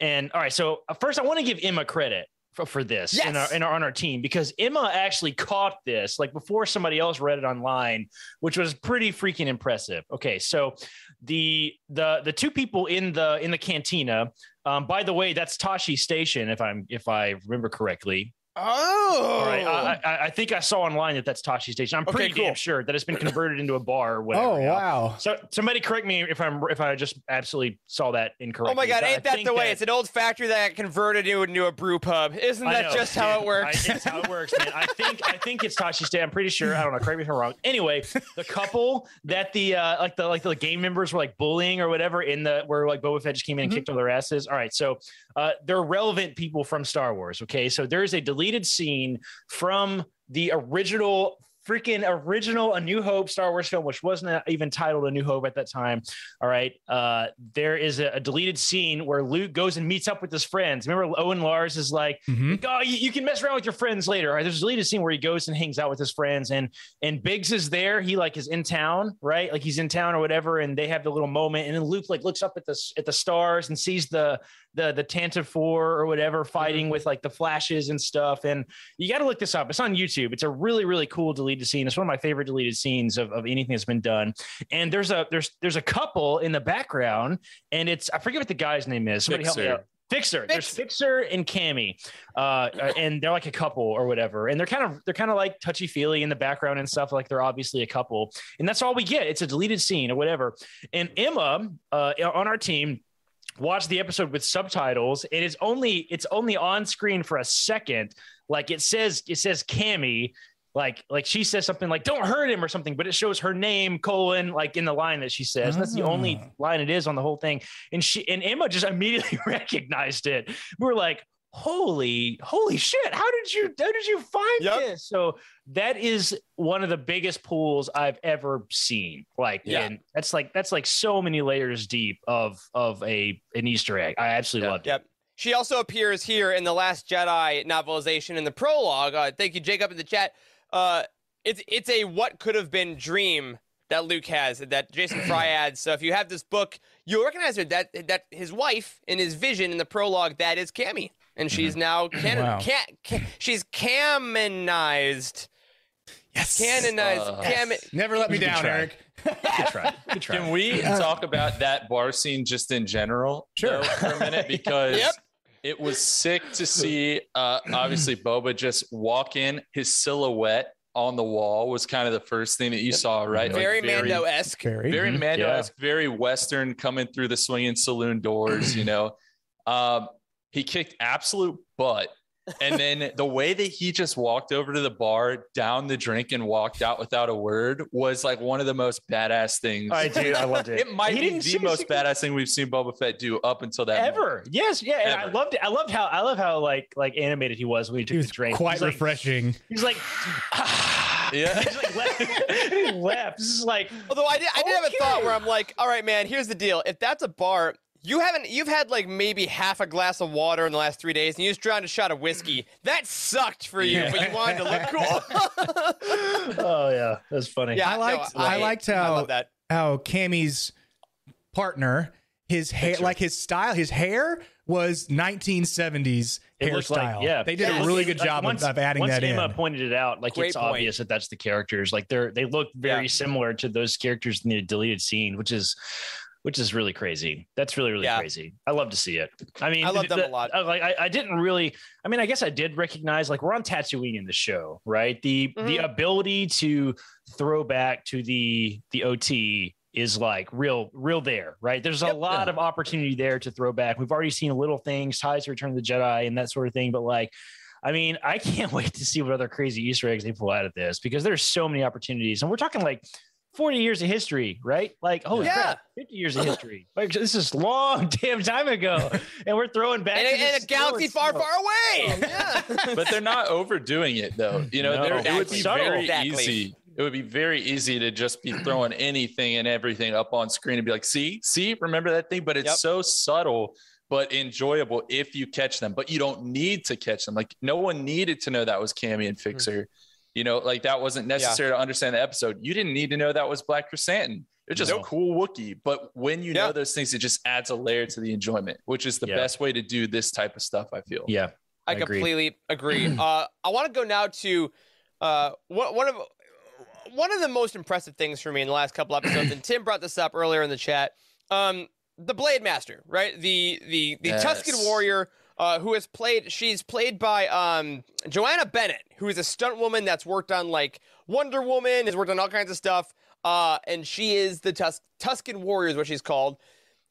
and all right. So first I want to give Emma credit for, for this yes. in our, in our, on our team, because Emma actually caught this like before somebody else read it online, which was pretty freaking impressive. Okay. So the, the, the two people in the, in the cantina, um, by the way, that's Tashi Station. If I'm, if I remember correctly. Oh, all right. I, I, I think I saw online that that's Tashi Station. I'm pretty okay, cool. damn sure that it's been converted into a bar or whatever. Oh, wow. So somebody correct me if I'm, if I just absolutely saw that incorrectly. Oh my God. Ain't that the way? That, it's an old factory that converted into, into a brew pub. Isn't that just how it works? I, it's how it works, man. I think, I think it's Tashi Station. I'm pretty sure. I don't know. Correct me if I'm wrong. Anyway, the couple that the, uh, like the, like the game members were like bullying or whatever in the, where like Boba Fett just came in and mm-hmm. kicked all their asses. All right. So uh, they're relevant people from Star Wars. Okay. So there's a deleted scene from the original freaking original A New Hope Star Wars film, which wasn't even titled A New Hope at that time. All right. Uh, there is a, a deleted scene where Luke goes and meets up with his friends. Remember Owen Lars is like, mm-hmm. oh, you, you can mess around with your friends later. All right. There's a deleted scene where he goes and hangs out with his friends and, and Biggs is there. He like is in town, right? Like he's in town or whatever. And they have the little moment. And then Luke like looks up at the, at the stars and sees the, the, the Tantive four or whatever fighting mm-hmm. with like the flashes and stuff. And you got to look this up. It's on YouTube. It's a really, really cool deleted scene. It's one of my favorite deleted scenes of, of anything that's been done. And there's a there's there's a couple in the background, and it's I forget what the guy's name is. Somebody Fixer. help me out. Fixer. Fixer. There's Fixer and Camie, uh, and they're like a couple or whatever. And they're kind of they're kind of like touchy feely in the background and stuff. Like they're obviously a couple, and that's all we get. It's a deleted scene or whatever. And Emma uh, on our team watched the episode with subtitles. It is only it's only on screen for a second. Like it says it says Camie. Like, like she says something like, don't hurt him or something, but it shows her name, colon, like in the line that she says, and that's the only line it is on the whole thing. And she, and Emma just immediately recognized it. We were like, holy, holy shit. How did you, how did you find yep. this? So that is one of the biggest pools I've ever seen. Like, yeah. and that's like, that's like so many layers deep of, of a, an Easter egg. I absolutely yep. loved it. Yep. She also appears here in The Last Jedi novelization in the prologue. Uh, thank you, Jacob, in the chat. Uh, it's it's a what could have been dream that Luke has that Jason Fry adds. So if you have this book, you'll recognize her that that his wife in his vision in the prologue that is Camie, and she's now canon wow. can, can, she's canonized. Yes, canonized. Uh, Cam- yes. Never let me you down, Eric. Good try. Good try. Can we talk about that bar scene just in general? Sure, though, for a minute because. yep. It was sick to see, uh, obviously, Boba just walk in. His silhouette on the wall was kind of the first thing that you saw, right? Very, like very Mando-esque. Very, very mm-hmm. Mando-esque, yeah. very Western, coming through the swinging saloon doors, you know. Um, he kicked absolute butt. And then the way that he just walked over to the bar, down the drink, and walked out without a word was like one of the most badass things. I do. I loved it. It might he be the most badass thing we've seen Boba Fett do up until that ever. Moment. Yes, yeah. Ever. And I loved it. I loved how I love how like like animated he was when he took he was the drink. Quite he's refreshing. Like, he's like. Ah. Yeah, he's like left. he left. This is like. Although I did, I did okay. have a thought where I'm like, all right, man. Here's the deal. If that's a bar. You haven't, you've had like maybe half a glass of water in the last three days and you just drowned a shot of whiskey. That sucked for you, yeah. but you wanted to look cool. oh yeah. That's funny. Yeah, I liked, no, I, I liked how, I how Camie's partner, his hair, like his style, his hair was nineteen seventies it hairstyle. Like, yeah. They did yes. a really good job like once, of adding that Emma in. Once Emma pointed it out, like Great it's point. obvious that that's the characters. Like they're, they look very yeah. similar to those characters in the deleted scene, which is, Which is really crazy. That's really, really yeah. crazy. I love to see it. I mean, I love them the, a lot. Like, I, I didn't really. I mean, I guess I did recognize. Like, we're on Tatooine in the show, right? The mm-hmm. the ability to throw back to the the O T is like real, real there, right? There's a yep. lot of opportunity there to throw back. We've already seen little things, ties to Return of the Jedi, and that sort of thing. But like, I mean, I can't wait to see what other crazy Easter eggs they pull out of this because there's so many opportunities, and we're talking like. forty years of history, right? Like, holy yeah. crap, fifty years of history. Like, this is long damn time ago. And we're throwing back. And in a galaxy far, smoke. far away. Oh, yeah. But they're not overdoing it, though. You know, no, they're, exactly. it would be so, very exactly. easy. It would be very easy to just be throwing anything and everything up on screen and be like, see, see, remember that thing? But it's yep. so subtle, but enjoyable if you catch them. But you don't need to catch them. Like, no one needed to know that was Camie and Fixer. Mm-hmm. You know, like that wasn't necessary yeah. to understand the episode. You didn't need to know that was Black Krrsantan. It's just no. a cool Wookiee. But when you yeah. know those things, it just adds a layer to the enjoyment, which is the yeah. best way to do this type of stuff, I feel. Yeah, I, I completely agree. agree. uh, I want to go now to uh, one of one of the most impressive things for me in the last couple episodes, and Tim brought this up earlier in the chat, um, the Blade Master, right? The, the, the yes. Tusken Warrior. Uh, who is played, she's played by um, Joanna Bennett, who is a stunt woman that's worked on, like, Wonder Woman, has worked on all kinds of stuff, uh, and she is the Tus- Tusken Warrior is what she's called.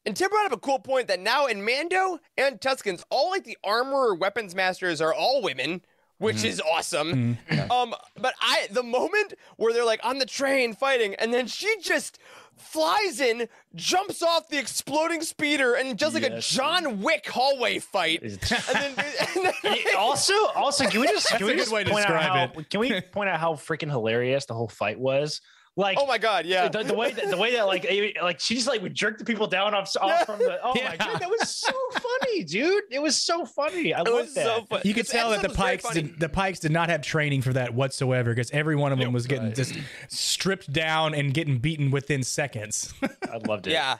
And Tim brought up a cool point that now in Mando and Tuskens, all, like, the armor or weapons masters are all women, which mm-hmm. is awesome. Mm-hmm. um, but I, the moment where they're, like, on the train fighting, and then she just flies in, jumps off the exploding speeder, and does like yes. a John Wick hallway fight. And then, and then, also, also, can we just, can we just point describe out how, it. Can we point out how freaking hilarious the whole fight was? Like, oh my god, yeah, the, the way that the way that like like she just like would jerk the people down off, off yeah. from the. Oh yeah. my god, that was so funny, dude! It was so funny. I love that. So fun. You could tell that the Pykes did, the Pykes did not have training for that whatsoever, because every one of them was getting just stripped down and getting beaten within seconds. I loved it. Yeah,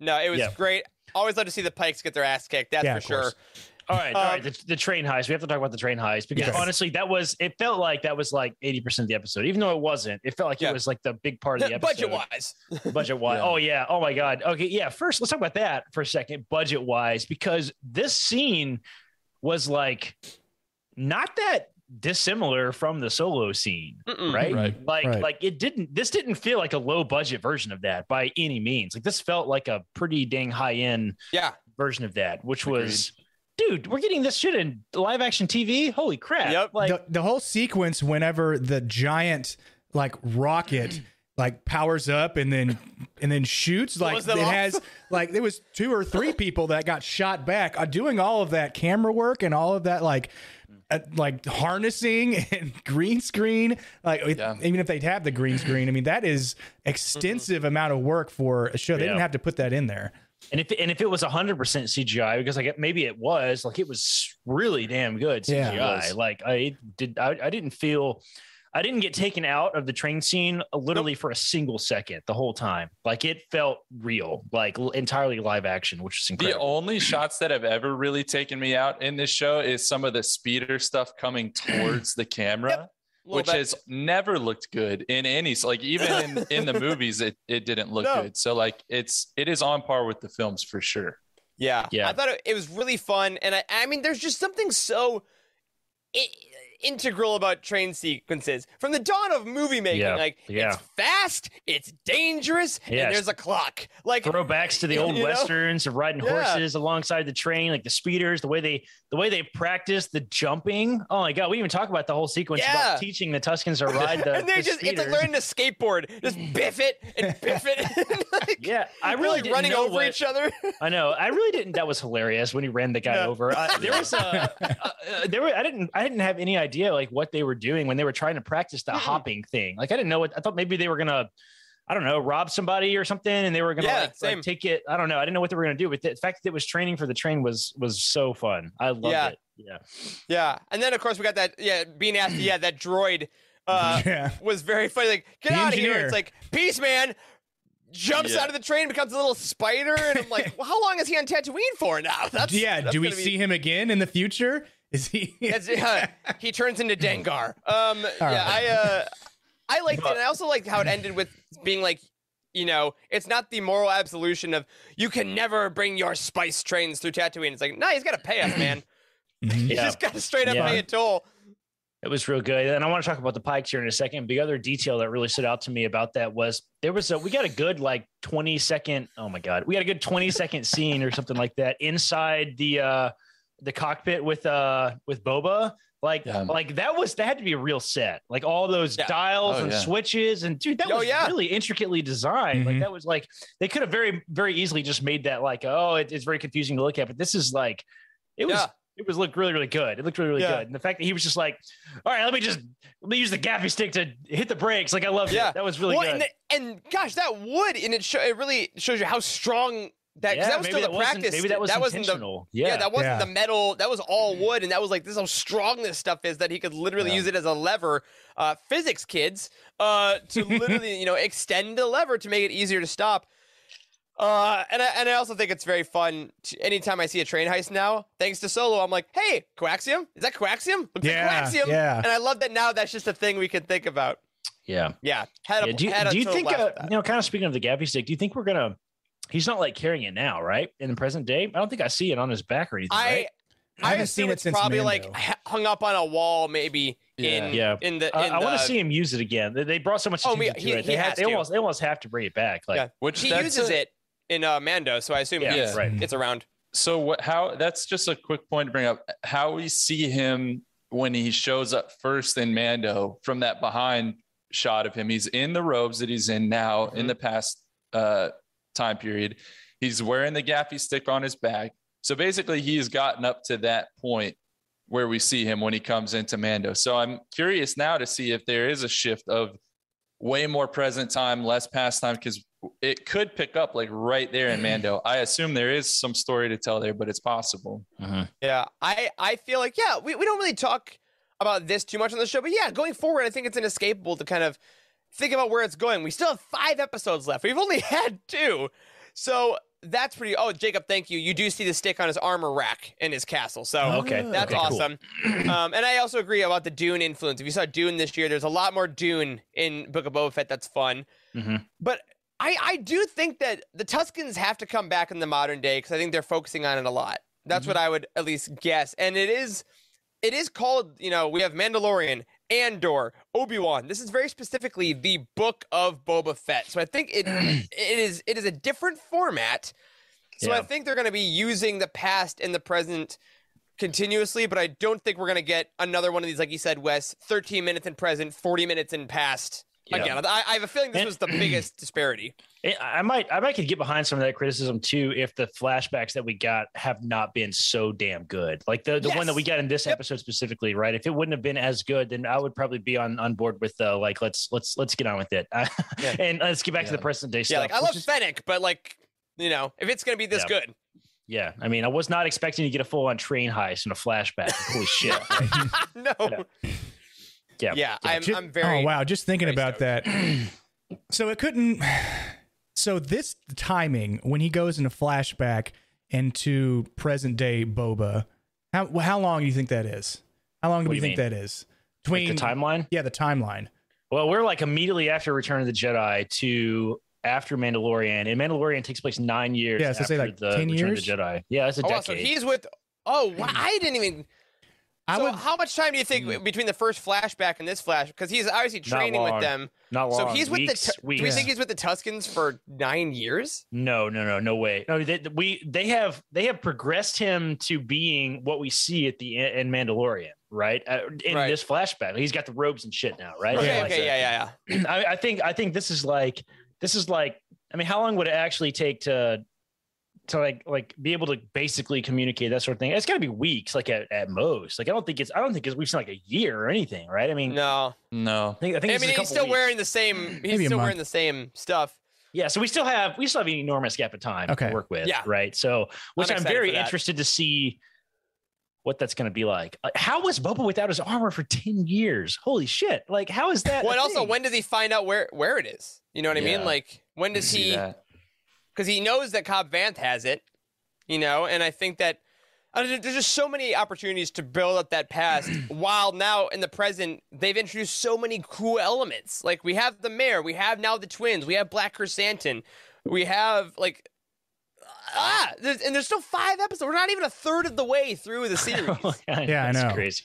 no, it was yeah. great. Always love to see the Pykes get their ass kicked. That's yeah, for sure. All right, all um, right. The, the train heist. We have to talk about the train heist because yes. honestly, that was. It felt like that was like eighty percent of the episode, even though it wasn't. It felt like yeah. it was like the big part of the episode. Budget wise, budget wise. Yeah. Oh yeah. Oh my god. Okay. Yeah. First, let's talk about that for a second. Budget wise, because this scene was like not that dissimilar from the Solo scene, right? right? Like, right. like it didn't. This didn't feel like a low budget version of that by any means. Like this felt like a pretty dang high end yeah. version of that, which Agreed. was. Dude, we're getting this shit in live action T V. Holy crap. Yep. Like the, the whole sequence, whenever the giant like rocket like powers up and then and then shoots, like it off? has like there was two or three people that got shot back uh, doing all of that camera work and all of that like uh, like harnessing and green screen. Like yeah. it, even if they'd have the green screen, I mean, that is extensive amount of work for a show. They yeah. didn't have to put that in there. And if and if it was one hundred percent C G I, because like maybe it was, like it was really damn good C G I. Yeah, like I did, I, I didn't feel, I didn't get taken out of the train scene literally nope. for a single second the whole time. Like it felt real, like entirely live action, which is incredible. The only shots that have ever really taken me out in this show is some of the speeder stuff coming towards the camera. Yep. Which bit. has never looked good in any, so like even in, in the movies, it, it didn't look no. good. So like it's, it is on par with the films for sure. Yeah. Yeah. I thought it, it was really fun. And I, I mean, there's just something so I- integral about train sequences from the dawn of movie making. Yeah. Like yeah. it's fast, it's dangerous. Yes. And there's a clock, like throwbacks to the old Westerns know? of riding yeah. horses alongside the train, like the speeders, the way they, the way they practice the jumping. Oh my God. We didn't even talk about the whole sequence yeah. about teaching the Tuskens to ride the, and they the just, speeders. It's like learning to skateboard, just biff it and biff it. like, yeah. I really like running over what, each other. I know. I really didn't. That was hilarious when he ran the guy yeah. over. Uh, there was uh, uh, there were, I didn't, I didn't have any idea idea like what they were doing when they were trying to practice the mm-hmm. hopping thing. Like I didn't know what I thought. Maybe they were gonna, I don't know, rob somebody or something, and they were gonna yeah, like, like, take it. I don't know. I didn't know what they were gonna do, but the fact that it was training for the train was was so fun. I loved yeah. it. Yeah, yeah. And then of course we got that. Yeah, be nasty. Yeah, that droid uh yeah. was very funny. Like get the out engineer. of here. It's like peace, man. Jumps yeah. out of the train, becomes a little spider, and I'm like, well, how long is he on Tatooine for now? That's yeah. That's do we be... see him again in the future? Is he? uh, he turns into Dengar. Um, yeah, right. I uh, I liked it, and I also liked how it ended with being like, you know, it's not the moral absolution of you can never bring your spice trains through Tatooine. It's like, no, nah, he's got to pay us, man. yeah. He's just got to straight up yeah. pay a toll. It was real good, and I want to talk about the Pykes here in a second. The other detail that really stood out to me about that was there was a we got a good like twenty second. Oh my god, we got a good twenty second scene or something like that inside the. Uh, the cockpit with uh with Boba Like, yeah. like that was, that had to be a real set. Like all those yeah. dials oh, and yeah. switches and dude, that oh, was yeah. really intricately designed. Mm-hmm. Like that was like, they could have very, very easily just made that like, oh, it, it's very confusing to look at, but this is like, it was, yeah. it was looked really, really good. It looked really, really yeah. good. And the fact that he was just like, all right, let me just, let me use the Gaffi stick to hit the brakes. Like I loved yeah. it. That was really well, good. And, and gosh, that would, and it, show, it really shows you how strong That, yeah, that was still the practice. Maybe that was that wasn't the yeah. yeah that wasn't yeah. the metal. That was all wood, and that was like this is how strong this stuff is that he could literally yeah. use it as a lever. Uh, physics kids uh, to literally you know extend the lever to make it easier to stop. Uh, and I, and I also think it's very fun. To, anytime I see a train heist now, thanks to Solo, I'm like, hey, coaxium? Is that coaxium? Looks yeah, like coaxium. Yeah. And I love that now. That's just a thing we can think about. Yeah. Yeah. Had a, yeah do you, had a do you think uh, you know? Kind of speaking of the Gaffi stick, do you think we're gonna? He's not like carrying it now, right? In the present day, I don't think I see it on his back or anything. I, right? I, I haven't seen it since probably Mando. Like hung up on a wall, maybe. Yeah, in, yeah. In the, in uh, I the... want to see him use it again. They brought so much. Oh, attention he, to it. They, he had, they almost, they almost have to bring it back. Like yeah. which he uses a... it in uh, Mando, so I assume yeah, it's, right. it's around. So what? How? That's just a quick point to bring up. How we see him when he shows up first in Mando from that behind shot of him. He's in the robes that he's in now. Mm-hmm. In the past. Uh, time period he's wearing the Gaffi stick on his back, so basically he's gotten up to that point where we see him when he comes into Mando. So I'm curious now to see if there is a shift of way more present time, less past time, because it could pick up like right there in Mando. I assume there is some story to tell there, but it's possible. Uh-huh. yeah I I feel like yeah we, we don't really talk about this too much on the show, but yeah going forward I think it's inescapable to kind of think about where it's going. We still have five episodes left. We've only had two. So that's pretty... Oh, Jacob, thank you. You do see the stick on his armor rack in his castle. So okay, that's okay, awesome. Cool. Um, and I also agree about the Dune influence. If you saw Dune this year, there's a lot more Dune in Book of Boba Fett. That's fun. Mm-hmm. But I, I do think that the Tuskens have to come back in the modern day because I think they're focusing on it a lot. That's mm-hmm. what I would at least guess. And it is, it is called, you know, we have Mandalorian, Andor, Obi-Wan. This is very specifically the Book of Boba Fett. So I think it it is it is a different format. So yeah. I think they're going to be using the past and the present continuously, but I don't think we're going to get another one of these, like you said, Wes, thirteen minutes in present, forty minutes in past. Yeah. Again, I, I have a feeling this and, was the biggest disparity. I might, I might could get behind some of that criticism too if the flashbacks that we got have not been so damn good. Like the, the yes. one that we got in this yep. episode specifically, right? If it wouldn't have been as good, then I would probably be on, on board with the like let's let's let's get on with it yeah. and let's get back yeah. to the present day yeah, stuff. Like, I love is... Fennec, but like you know, if it's gonna be this yeah. good. Yeah, I mean, I was not expecting to get a full on train heist and a flashback. Holy shit! Like, no. Yeah. Yeah, yeah, yeah. I'm, just, I'm very. Oh wow, just thinking about stoked. that. So it couldn't. So this timing when he goes into flashback into present day Boba, how how long do you think that is? How long do, do you think mean? that is between like the timeline? Yeah, the timeline. Well, we're like immediately after Return of the Jedi to after Mandalorian, and Mandalorian takes place nine years. Yeah, so after say like the ten Return years. Of the Jedi. Yeah, that's a oh, decade. So he's with. Oh, wow, I didn't even. I so would, how much time do you think between the first flashback and this flashback? Because he's obviously training long, with them. Not long. So he's with weeks, the. Weeks. Do we yeah. think he's with the Tuskens for nine years? No, no, no, no way. No, they, we they have they have progressed him to being what we see at the end in Mandalorian, right? Uh, in right. this flashback, he's got the robes and shit now, right? Okay, yeah, okay, like yeah, yeah, yeah. I, I think I think this is like this is like. I mean, how long would it actually take to? to like, like be able to basically communicate that sort of thing? It's gotta be weeks, like at, at most. Like, I don't think it's, I don't think it's, we've seen like a year or anything. Right. I mean, no, no, I think, I think I mean, he's still weeks. wearing the same, he's Maybe still wearing the same stuff. Yeah. So we still have, we still have an enormous gap of time okay. to work with. Yeah. Right. So, which I'm, I'm very interested to see what that's going to be like. How was Boba without his armor for ten years? Holy shit. Like, how is that? Well, and also thing? when does he find out where, where it is? You know what I yeah. mean? Like, when does he, that. Because he knows that Cobb Vanth has it, you know, and I think that I mean, there's just so many opportunities to build up that past while now in the present, they've introduced so many cool elements. Like we have the mayor, we have now the twins, we have Black Krrsantan, we have like, ah, there's, and there's still five episodes. We're not even a third of the way through the series. oh, yeah, yeah, I know. It's crazy.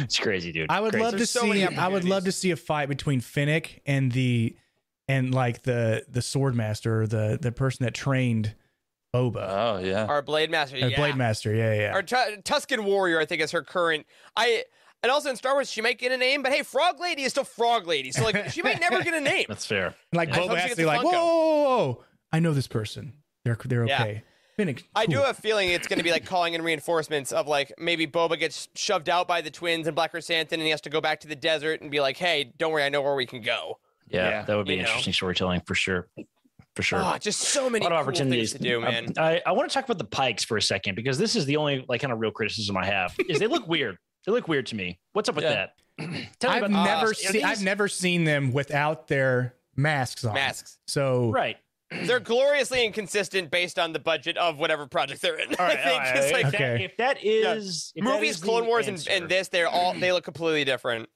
It's crazy, dude. I would crazy. love there's to so see, I would love to see a fight between Fennec and the, And like the the sword master, the the person that trained Boba. Oh yeah, our blade master. Our yeah. blade master. Yeah, yeah. Our t- Tusken warrior, I think, is her current. I And also in Star Wars, she might get a name, but hey, Frog Lady is still Frog Lady. So like, she might never get a name. That's fair. And like yeah. Boba has to be like, whoa, whoa, whoa, I know this person. They're they're okay. Yeah. Fennec, cool. I do have a feeling it's going to be like calling in reinforcements of like maybe Boba gets shoved out by the twins and Black Krrsantan, and he has to go back to the desert and be like, hey, don't worry, I know where we can go. Yeah, yeah. That would be you interesting know? storytelling for sure. For sure. Oh, just so many cool opportunities things to do, man. I, I, I want to talk about the Pykes for a second, because this is the only like kind of real criticism I have is they look weird. They look weird to me. What's up with yeah. that? Tell I've me about never uh, seen. These... I've never seen them without their masks on. Masks. So right. They're gloriously inconsistent based on the budget of whatever project they're in. All right, I think all right, it's like okay. that, if that is yeah. if movies, that is Clone Wars, and, and this, they're all they look completely different.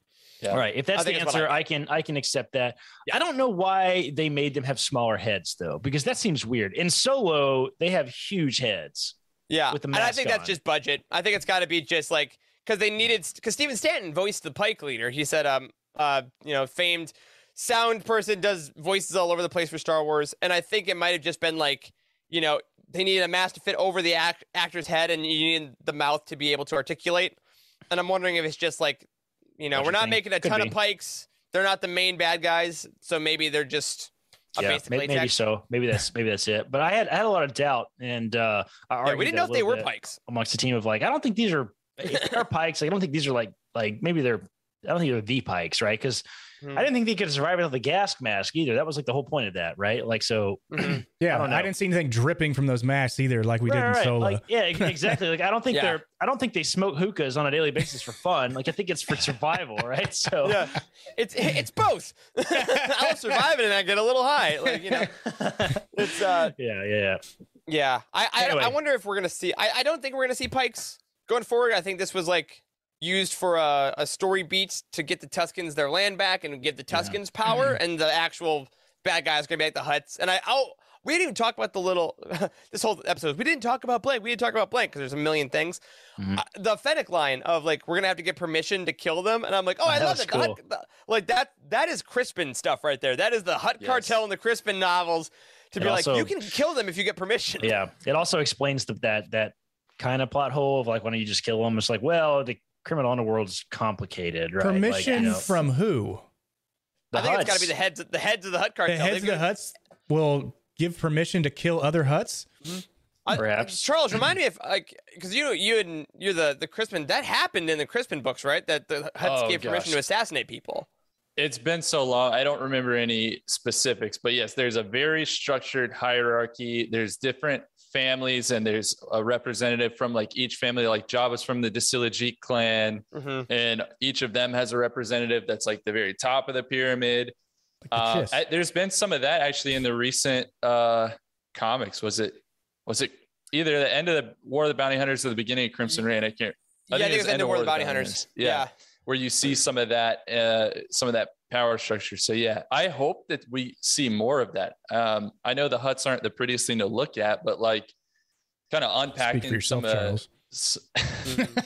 Yeah. All right, if that's the answer, I, I can I can accept that. Yeah. I don't know why they made them have smaller heads though, because that seems weird. In Solo, they have huge heads. Yeah, with the mask and I think on. That's just budget. I think it's got to be just like because they needed because Steven Stanton voiced the Pike leader. He said, um, uh, you know, famed. Sound person does voices all over the place for Star Wars, and I think it might have just been like, you know, they needed a mask to fit over the act- actor's head, and you needed the mouth to be able to articulate. And I'm wondering if it's just like, you know, what we're you not think? making a Could ton be. of Pikes. They're not the main bad guys, so maybe they're just a yeah, basic maybe, maybe so. Maybe that's maybe that's it. But I had I had a lot of doubt, and uh, I yeah, we didn't know if they were Pikes amongst the team of like I don't think these are are Pikes. Like, I don't think these are like like maybe they're I don't think they're the Pikes, right? Because I didn't think they could survive without the gas mask either. That was like the whole point of that, right? Like, so yeah, I, don't know. I didn't see anything dripping from those masks either, like we right, did in right. Solo. Like, yeah, exactly. Like, I don't think yeah. they're, I don't think they smoke hookahs on a daily basis for fun. Like, I think it's for survival, right? So yeah. it's it's both. I'll survive it and I get a little high, like you know. It's uh, yeah, yeah, yeah. I I, anyway. I wonder if we're gonna see. I, I don't think we're gonna see Pykes going forward. I think this was like. Used for a, a story beat to get the Tuskens their land back and give the Tuskens yeah. power, mm-hmm. and the actual bad guys gonna be like the Hutts. And I, I'll, we didn't even talk about the little this whole episode. We didn't talk about blank. We didn't talk about blank because there's a million things. Mm-hmm. Uh, the Fennec line of like we're gonna have to get permission to kill them, and I'm like, oh, I love that. Cool. Like that, that is Crispin stuff right there. That is the Hutt yes. cartel in the Crispin novels to it be also, like you can kill them if you get permission. Yeah, it also explains the, that that kind of plot hole of like why don't you just kill them? It's like well the criminal underworld is complicated, right? Permission like, you know. From who? The I think Hutts. It's got to be the heads, the heads of the Hutt cartel. The heads of the Hutts will give permission to kill other Hutts. Mm-hmm. I, Perhaps. Charles, remind me if like because you, you and you're the the Crispin that happened in the Crispin books, right? That the Hutts oh, gave gosh. permission to assassinate people. It's been so long, I don't remember any specifics, but yes, there's a very structured hierarchy. There's different families, and there's a representative from like each family, like Jabba's from the Dasilajeet clan, mm-hmm. and each of them has a representative that's like the very top of the pyramid. Like the uh, I, there's been some of that actually in the recent uh, comics. Was it was it either the end of the War of the Bounty Hunters or the beginning of Crimson Rain? I can't. I yeah, think I think it was the end of War of the Bounty, Bounty Hunters. Hunters. Yeah. yeah, where you see some of that, uh, some of that power structure. So yeah, I hope that we see more of that. Um, I know the Hutts aren't the prettiest thing to look at, but like kind of unpacking yourself, some of uh,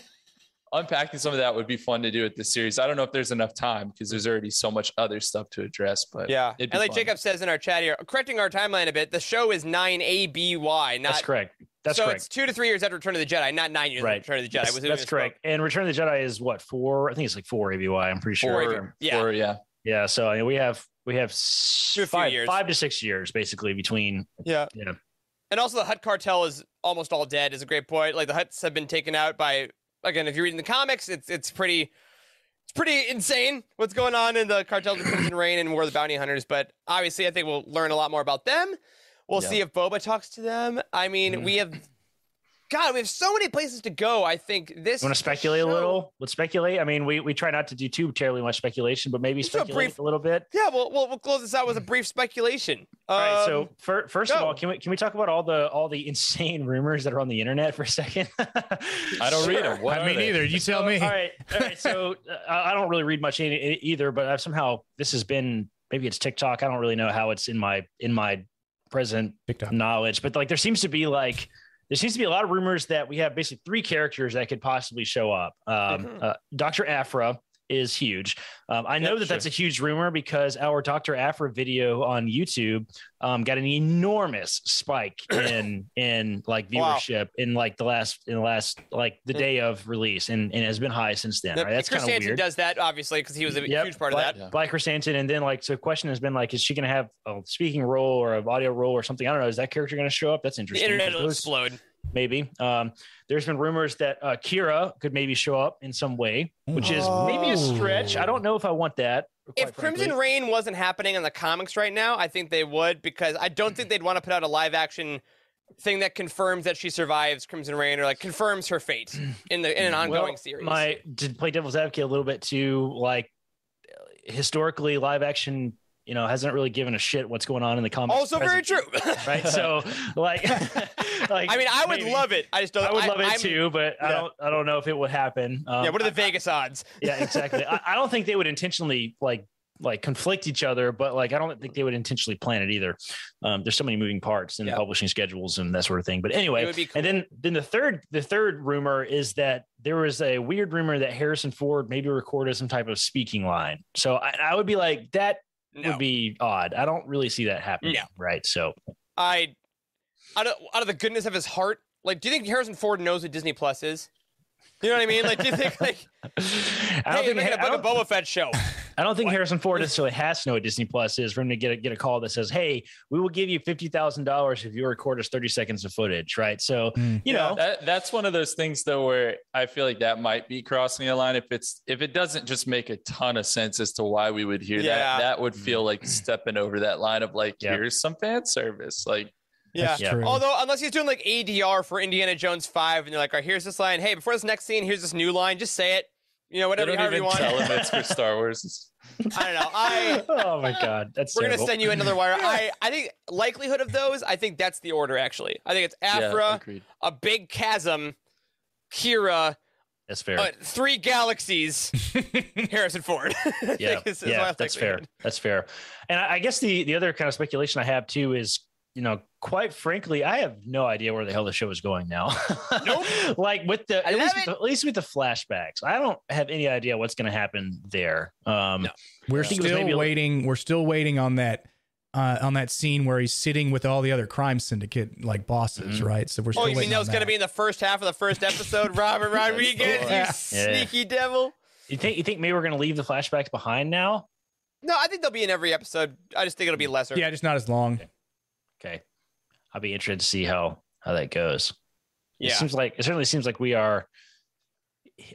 unpacking some of that would be fun to do with this series. I don't know if there's enough time because there's already so much other stuff to address, but yeah. And like fun. Jacob says in our chat here, correcting our timeline a bit, the show is nine A B Y. Not- That's correct. That's so correct. It's two to three years after Return of the Jedi, not nine years right. after Return of the Jedi. That's, was that's correct. Spoke. And Return of the Jedi is what, four? I think it's like four A B Y, I'm pretty sure. Four, yeah. Four, yeah. Yeah, so I mean, we have we have five, five to six years basically between. Yeah, yeah, and also the Hutt cartel is almost all dead. Is a great point. Like the Hutts have been taken out by again. If you're reading the comics, it's it's pretty it's pretty insane what's going on in the cartel of Crimson Rain and War of the Bounty Hunters. But obviously, I think we'll learn a lot more about them. We'll yeah. see if Boba talks to them. I mean, mm. we have. God, we have so many places to go. I think this. You want to speculate show... a little? Let's speculate. I mean, we, we try not to do too terribly much speculation, but maybe Let's speculate a, brief... a little bit. Yeah, we'll, we'll we'll close this out with a brief speculation. All um, right. So for, first go. of all, can we can we talk about all the all the insane rumors that are on the internet for a second? I don't sure. read them. What I mean, they? either. You tell so, me. All right. All right. So uh, I don't really read much either, but I've somehow this has been maybe it's TikTok. I don't really know how it's in my in my present TikTok. knowledge, but like there seems to be like. There seems to be a lot of rumors that we have basically three characters that could possibly show up. Um, mm-hmm. uh, Doctor Aphra is huge. Um, I know yeah, that sure. that's a huge rumor because our Doctor Aphra video on YouTube um, got an enormous spike in in like viewership wow. in like the last in the last like the day of release, and, and has been high since then. The, right? That's kind of weird. Does that obviously because he was a yep, huge part Black, of that. Black Krrsantan, and then like so. The question has been like, is she going to have a speaking role or an audio role or something? I don't know. Is that character going to show up? That's interesting. The internet will those, explode. Maybe. Um, there's been rumors that uh, Kira could maybe show up in some way, which is oh. maybe a stretch. I don't know if I want that. If frankly. Crimson Rain wasn't happening in the comics right now, I think they would, because I don't think they'd want to put out a live action thing that confirms that she survives Crimson Rain or like confirms her fate in the in an ongoing well, series. My to play devil's advocate a little bit too, like historically live action, you know, hasn't really given a shit what's going on in the comics. Also present, very true. Right. So like, like, I mean, I would maybe, love it. I just don't, I would I, love it I'm, too, but yeah. I don't, I don't know if it would happen. Um, yeah. What are the I, Vegas odds? Yeah, exactly. I, I don't think they would intentionally like, like conflict each other, but like, I don't think they would intentionally plan it either. Um, there's so many moving parts in yeah. the publishing schedules and that sort of thing. But anyway, cool. and then, then the third, the third rumor is that there was a weird rumor that Harrison Ford maybe recorded some type of speaking line. So I, I would be like that, No. would be odd. I don't really see that happening. No. Right. So I, out of, out of the goodness of his heart, like, do you think Harrison Ford knows what Disney Plus is? You know what I mean? Like, do you think like, I don't hey, think a Book of Boba Fett show. I don't think what? Harrison Ford necessarily has to know what Disney Plus is for him to get a, get a call that says, hey, we will give you fifty thousand dollars if you record us thirty seconds of footage. Right. So, mm. you yeah, know, that, that's one of those things though, where I feel like that might be crossing a line. If it's, if it doesn't just make a ton of sense as to why we would hear yeah. that, that would feel like stepping over that line of like, yeah. here's some fan service. Like, yeah. yeah. Although, unless he's doing like A D R for Indiana Jones five and they're like, all right, here's this line. Hey, before this next scene, here's this new line. Just say it. You know, whatever don't even you want. Elements for Star Wars. I don't know. I oh my god, that's we're terrible. Gonna send you another wire. I I think likelihood of those. I think that's the order actually. I think it's Aphra, yeah, a big chasm, Kira. That's fair. Uh, three galaxies, Harrison Ford. yeah, is, yeah, is that's fair. Had. That's fair. And I, I guess the the other kind of speculation I have too is, you know, quite frankly, I have no idea where the hell the show is going now. Nope. Like with the at least with the, at least with the flashbacks, I don't have any idea what's going to happen there. Um, no. We're still waiting. A- we're still waiting on that uh, on that scene where he's sitting with all the other crime syndicate like bosses, mm-hmm. right? So we're. Still oh, you waiting mean that was going to be in the first half of the first episode, Robert Rodriguez, you yeah. sneaky yeah. devil. You think you think maybe we're going to leave the flashbacks behind now? No, I think they'll be in every episode. I just think it'll be lesser. Yeah, just not as long. Okay. Okay, I'll be interested to see how how that goes. Yeah. It seems like it certainly seems like we are.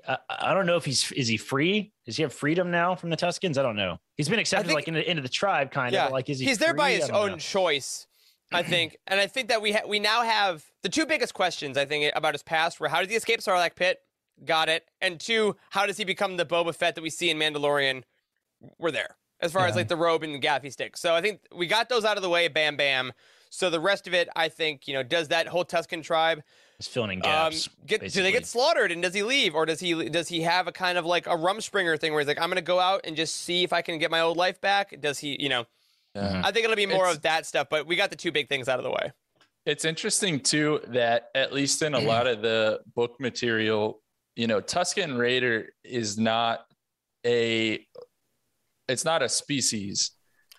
I, I don't know if he's is he free? Does he have freedom now from the Tuskens? I don't know. He's been accepted think, like into, into the tribe, kind yeah. of like is he? He's free? There by his own know. choice, I think. And I think that we ha- we now have the two biggest questions I think about his past were: how did he escape Sarlacc pit? Got it. And two, how does he become the Boba Fett that we see in Mandalorian? We're there as far yeah. as like the robe and the Gaffi stick. So I think we got those out of the way. Bam, bam. So the rest of it, I think, you know, does that whole Tusken tribe is filling in gaps? Um, get, do they get slaughtered, and does he leave, or does he does he have a kind of like a Rumspringer thing where he's like, I'm gonna go out and just see if I can get my old life back? Does he, you know? Uh-huh. I think it'll be more it's, of that stuff, but we got the two big things out of the way. It's interesting too that at least in a lot of the book material, you know, Tusken Raider is not a it's not a species.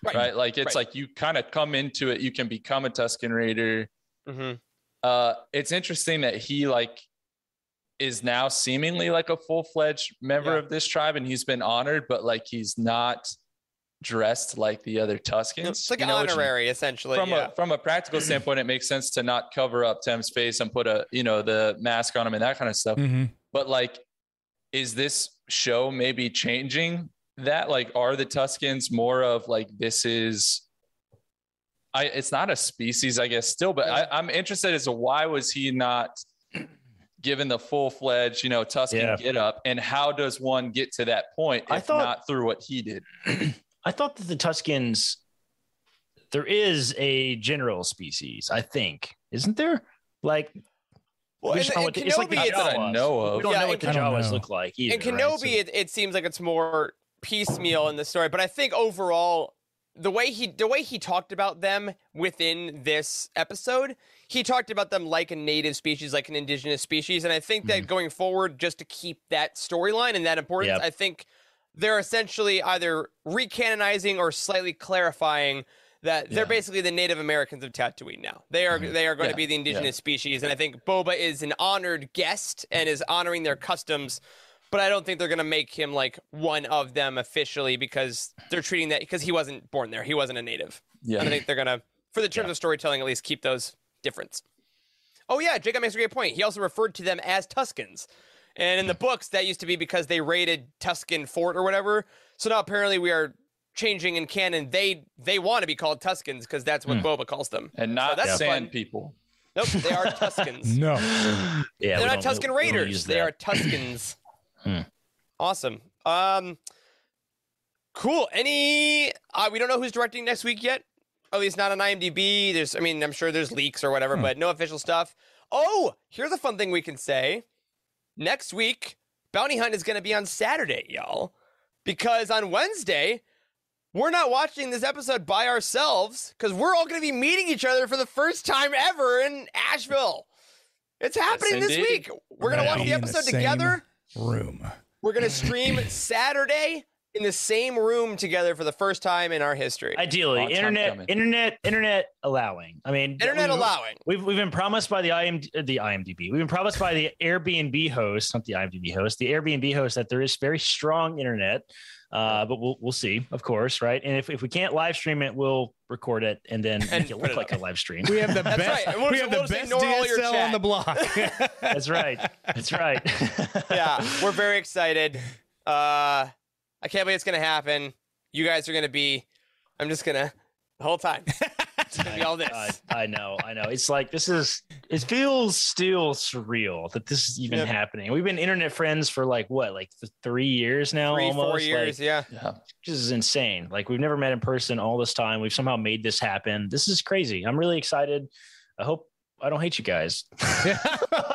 Right. right. Like it's right. like you kind of come into it. You can become a Tusken Raider. Mm-hmm. Uh, it's interesting that he like is now seemingly like a full fledged member yeah. of this tribe, and he's been honored, but like he's not dressed like the other Tuskens. It's like you know, honorary, which, essentially. From yeah. a from a practical standpoint, it makes sense to not cover up Tem's face and put a you know the mask on him and that kind of stuff. Mm-hmm. But like, is this show maybe changing that? Like, are the Tuskens more of like, this is, I, it's not a species, I guess still, but I, I'm interested as to why was he not given the full fledged, you know, Tusken yeah. get up, and how does one get to that point? If I thought, not through what he did. I thought that the Tuskens, there is a general species, I think, isn't there? Like, Well, and, and the, Kenobi, it's like the it's, I know of. We don't yeah, know what the Jawas look like either. In Kenobi, right? so, it, it seems like it's more piecemeal in the story, but I think overall the way he the way he talked about them within this episode, he talked about them like a native species, like an indigenous species, and I think that mm-hmm. going forward, just to keep that storyline and that importance, yep. I think they're essentially either recanonizing or slightly clarifying that they're yeah. basically the Native Americans of Tatooine now. They are mm-hmm. they are going yeah. to be the indigenous yeah. species, and I think Boba is an honored guest and is honoring their customs. But I don't think they're going to make him like one of them officially, because they're treating that because he wasn't born there. He wasn't a native. Yeah. And I think they're going to, for the terms yeah. of storytelling, at least keep those difference. Oh, yeah. Jacob makes a great point. He also referred to them as Tuskens. And in the books, that used to be because they raided Tusken Fort or whatever. So now apparently we are changing in canon. They they want to be called Tuskens because that's what mm. Boba calls them. And not so that's sand fun. people. Nope. They are Tuskens. no. Yeah, they're not Tusken Raiders. They are Tuskens. Hmm. Awesome. Um, cool. Any? Uh, we don't know who's directing next week yet. At least not on IMDb. There's, I mean, I'm sure there's leaks or whatever, hmm. but no official stuff. Oh, here's a fun thing we can say. Next week, Bounty Hunt is going to be on Saturday, y'all, because on Wednesday we're not watching this episode by ourselves because we're all going to be meeting each other for the first time ever in Asheville. It's happening yes, this week. We're going to watch the episode the together. room we're gonna stream Saturday in the same room together for the first time in our history, ideally. Long internet internet internet allowing. I mean, internet we've, allowing we've, we've been promised by the I M D, the I M D B we've been promised by the Airbnb host, not the I M D B host, the Airbnb host, that there is very strong internet, uh but we'll we'll see, of course, right? And if, if we can't live stream it, we'll record it and then and make it look it like a live stream. We have the that's best, right. we'll, we have we'll the best D S L on the block. That's right. That's right. Yeah, we're very excited. Uh, I can't believe it's going to happen. You guys are going to be, I'm just going to, the whole time. It's going to be all this. I, I know. I know. It's like, this is, it feels still surreal that this is even yep. happening. We've been internet friends for like, what, like th- three years now? Three, almost? Four years. Like, yeah. yeah. This is insane. Like, we've never met in person all this time. We've somehow made this happen. This is crazy. I'm really excited. I hope I don't hate you guys.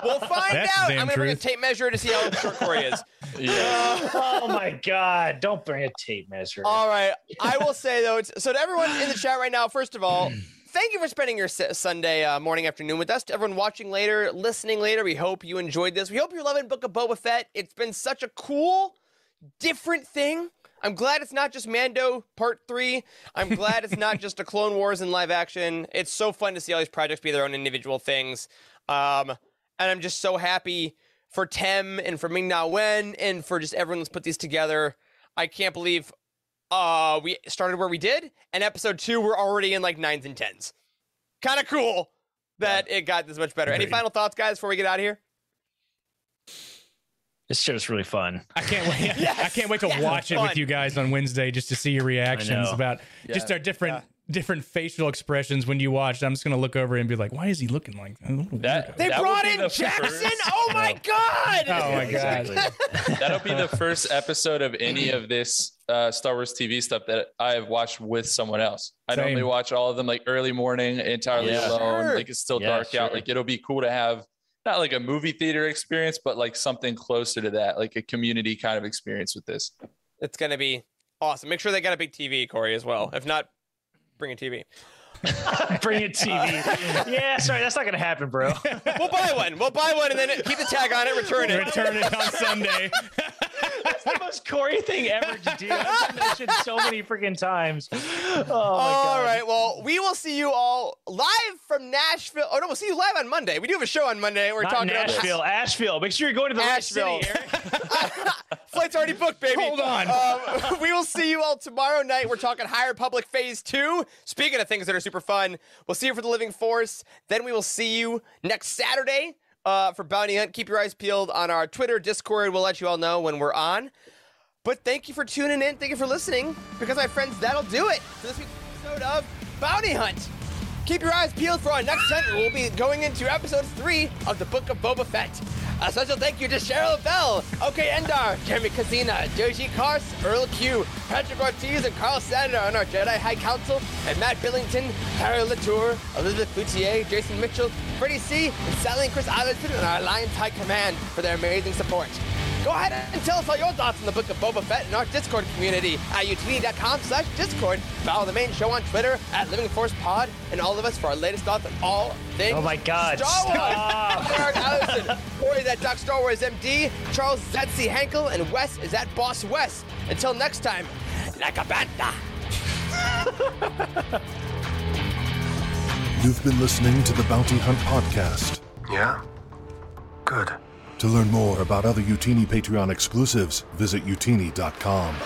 We'll find That's out. I'm going to bring a tape measure to see how short Corey is. Yeah. Uh, oh, my God. Don't bring a tape measure. All right. I will say, though, it's, so to everyone in the chat right now, first of all, thank you for spending your Sunday uh, morning, afternoon with us. To everyone watching later, listening later, we hope you enjoyed this. We hope you're loving Book of Boba Fett. It's been such a cool, different thing. I'm glad it's not just Mando Part three. I'm glad it's not just a Clone Wars in live action. It's so fun to see all these projects be their own individual things. Um, and I'm just so happy for Tem and for Ming-Na Wen and for just everyone that's put these together. I can't believe uh, we started where we did. And episode two, we're already in like nines and tens. Kind of cool that yeah. it got this much better. Agreed. Any final thoughts, guys, before we get out of here? This show's really fun. I can't wait. yes, I can't wait to yes, watch it fun. with you guys on Wednesday just to see your reactions about yeah, just our different yeah. different facial expressions when you watched. I'm just gonna look over and be like, why is he looking like that? They that brought in the Jackson. First. Oh my god. Oh my god. Exactly. That'll be the first episode of any of this uh, Star Wars T V stuff that I have watched with someone else. I Same. normally watch all of them like early morning, entirely yeah. alone. Sure. Like it's still yeah, dark sure. out. Like it'll be cool to have. Not like a movie theater experience, but like something closer to that, like a community kind of experience with this. It's going to be awesome. Make sure they got a big T V, Corey, as well. If not, bring a T V. Bring a T V. Uh, yeah, sorry, that's not going to happen, bro. We'll buy one. We'll buy one and then keep the tag on it, return it. Return it on Sunday. That's the most Corey thing ever to do. I've mentioned so many freaking times. Oh my god. All right. Well, we will see you all live from Nashville. Oh no, we'll see you live on Monday. We do have a show on Monday. We're Not talking Nashville, about Asheville. Make sure you're going to the Asheville. Right city, Eric. Flight's already booked, baby. Hold on. Um, we will see you all tomorrow night. We're talking High Republic Phase Two. Speaking of things that are super fun, we'll see you for the Living Force. Then we will see you next Saturday. Uh, for Bounty Hunt, keep your eyes peeled on our Twitter, Discord. We'll let you all know when we're on. But thank you for tuning in. Thank you for listening. Because, my friends, that'll do it for this week's episode of Bounty Hunt. Keep your eyes peeled for our next hunt. We'll be going into episode three of the Book of Boba Fett. A special thank you to Cheryl Bell, O K Endar, Jeremy Casina, Joji Kars, Earl Q, Patrick Ortiz, and Carl Sandner on our Jedi High Council, and Matt Billington, Harry Latour, Elizabeth Boutier, Jason Mitchell, Freddie C, and Sally and Chris Eilerson on our Alliance High Command for their amazing support. Go ahead and tell us all your thoughts on the Book of Boba Fett in our Discord community at u t v dot com slash discord. Follow the main show on Twitter at Living Force Pod, and all of us for our latest thoughts on all things oh my God. Star Wars. Eric Eilerson, Corey is at Doc Star Wars M D, Charles is at C Hankel, and Wes is at Boss Wes. Until next time, like a banda. You've been listening to the Bounty Hunt Podcast. Yeah? Good. To learn more about other Youtini Patreon exclusives, visit youtini dot com.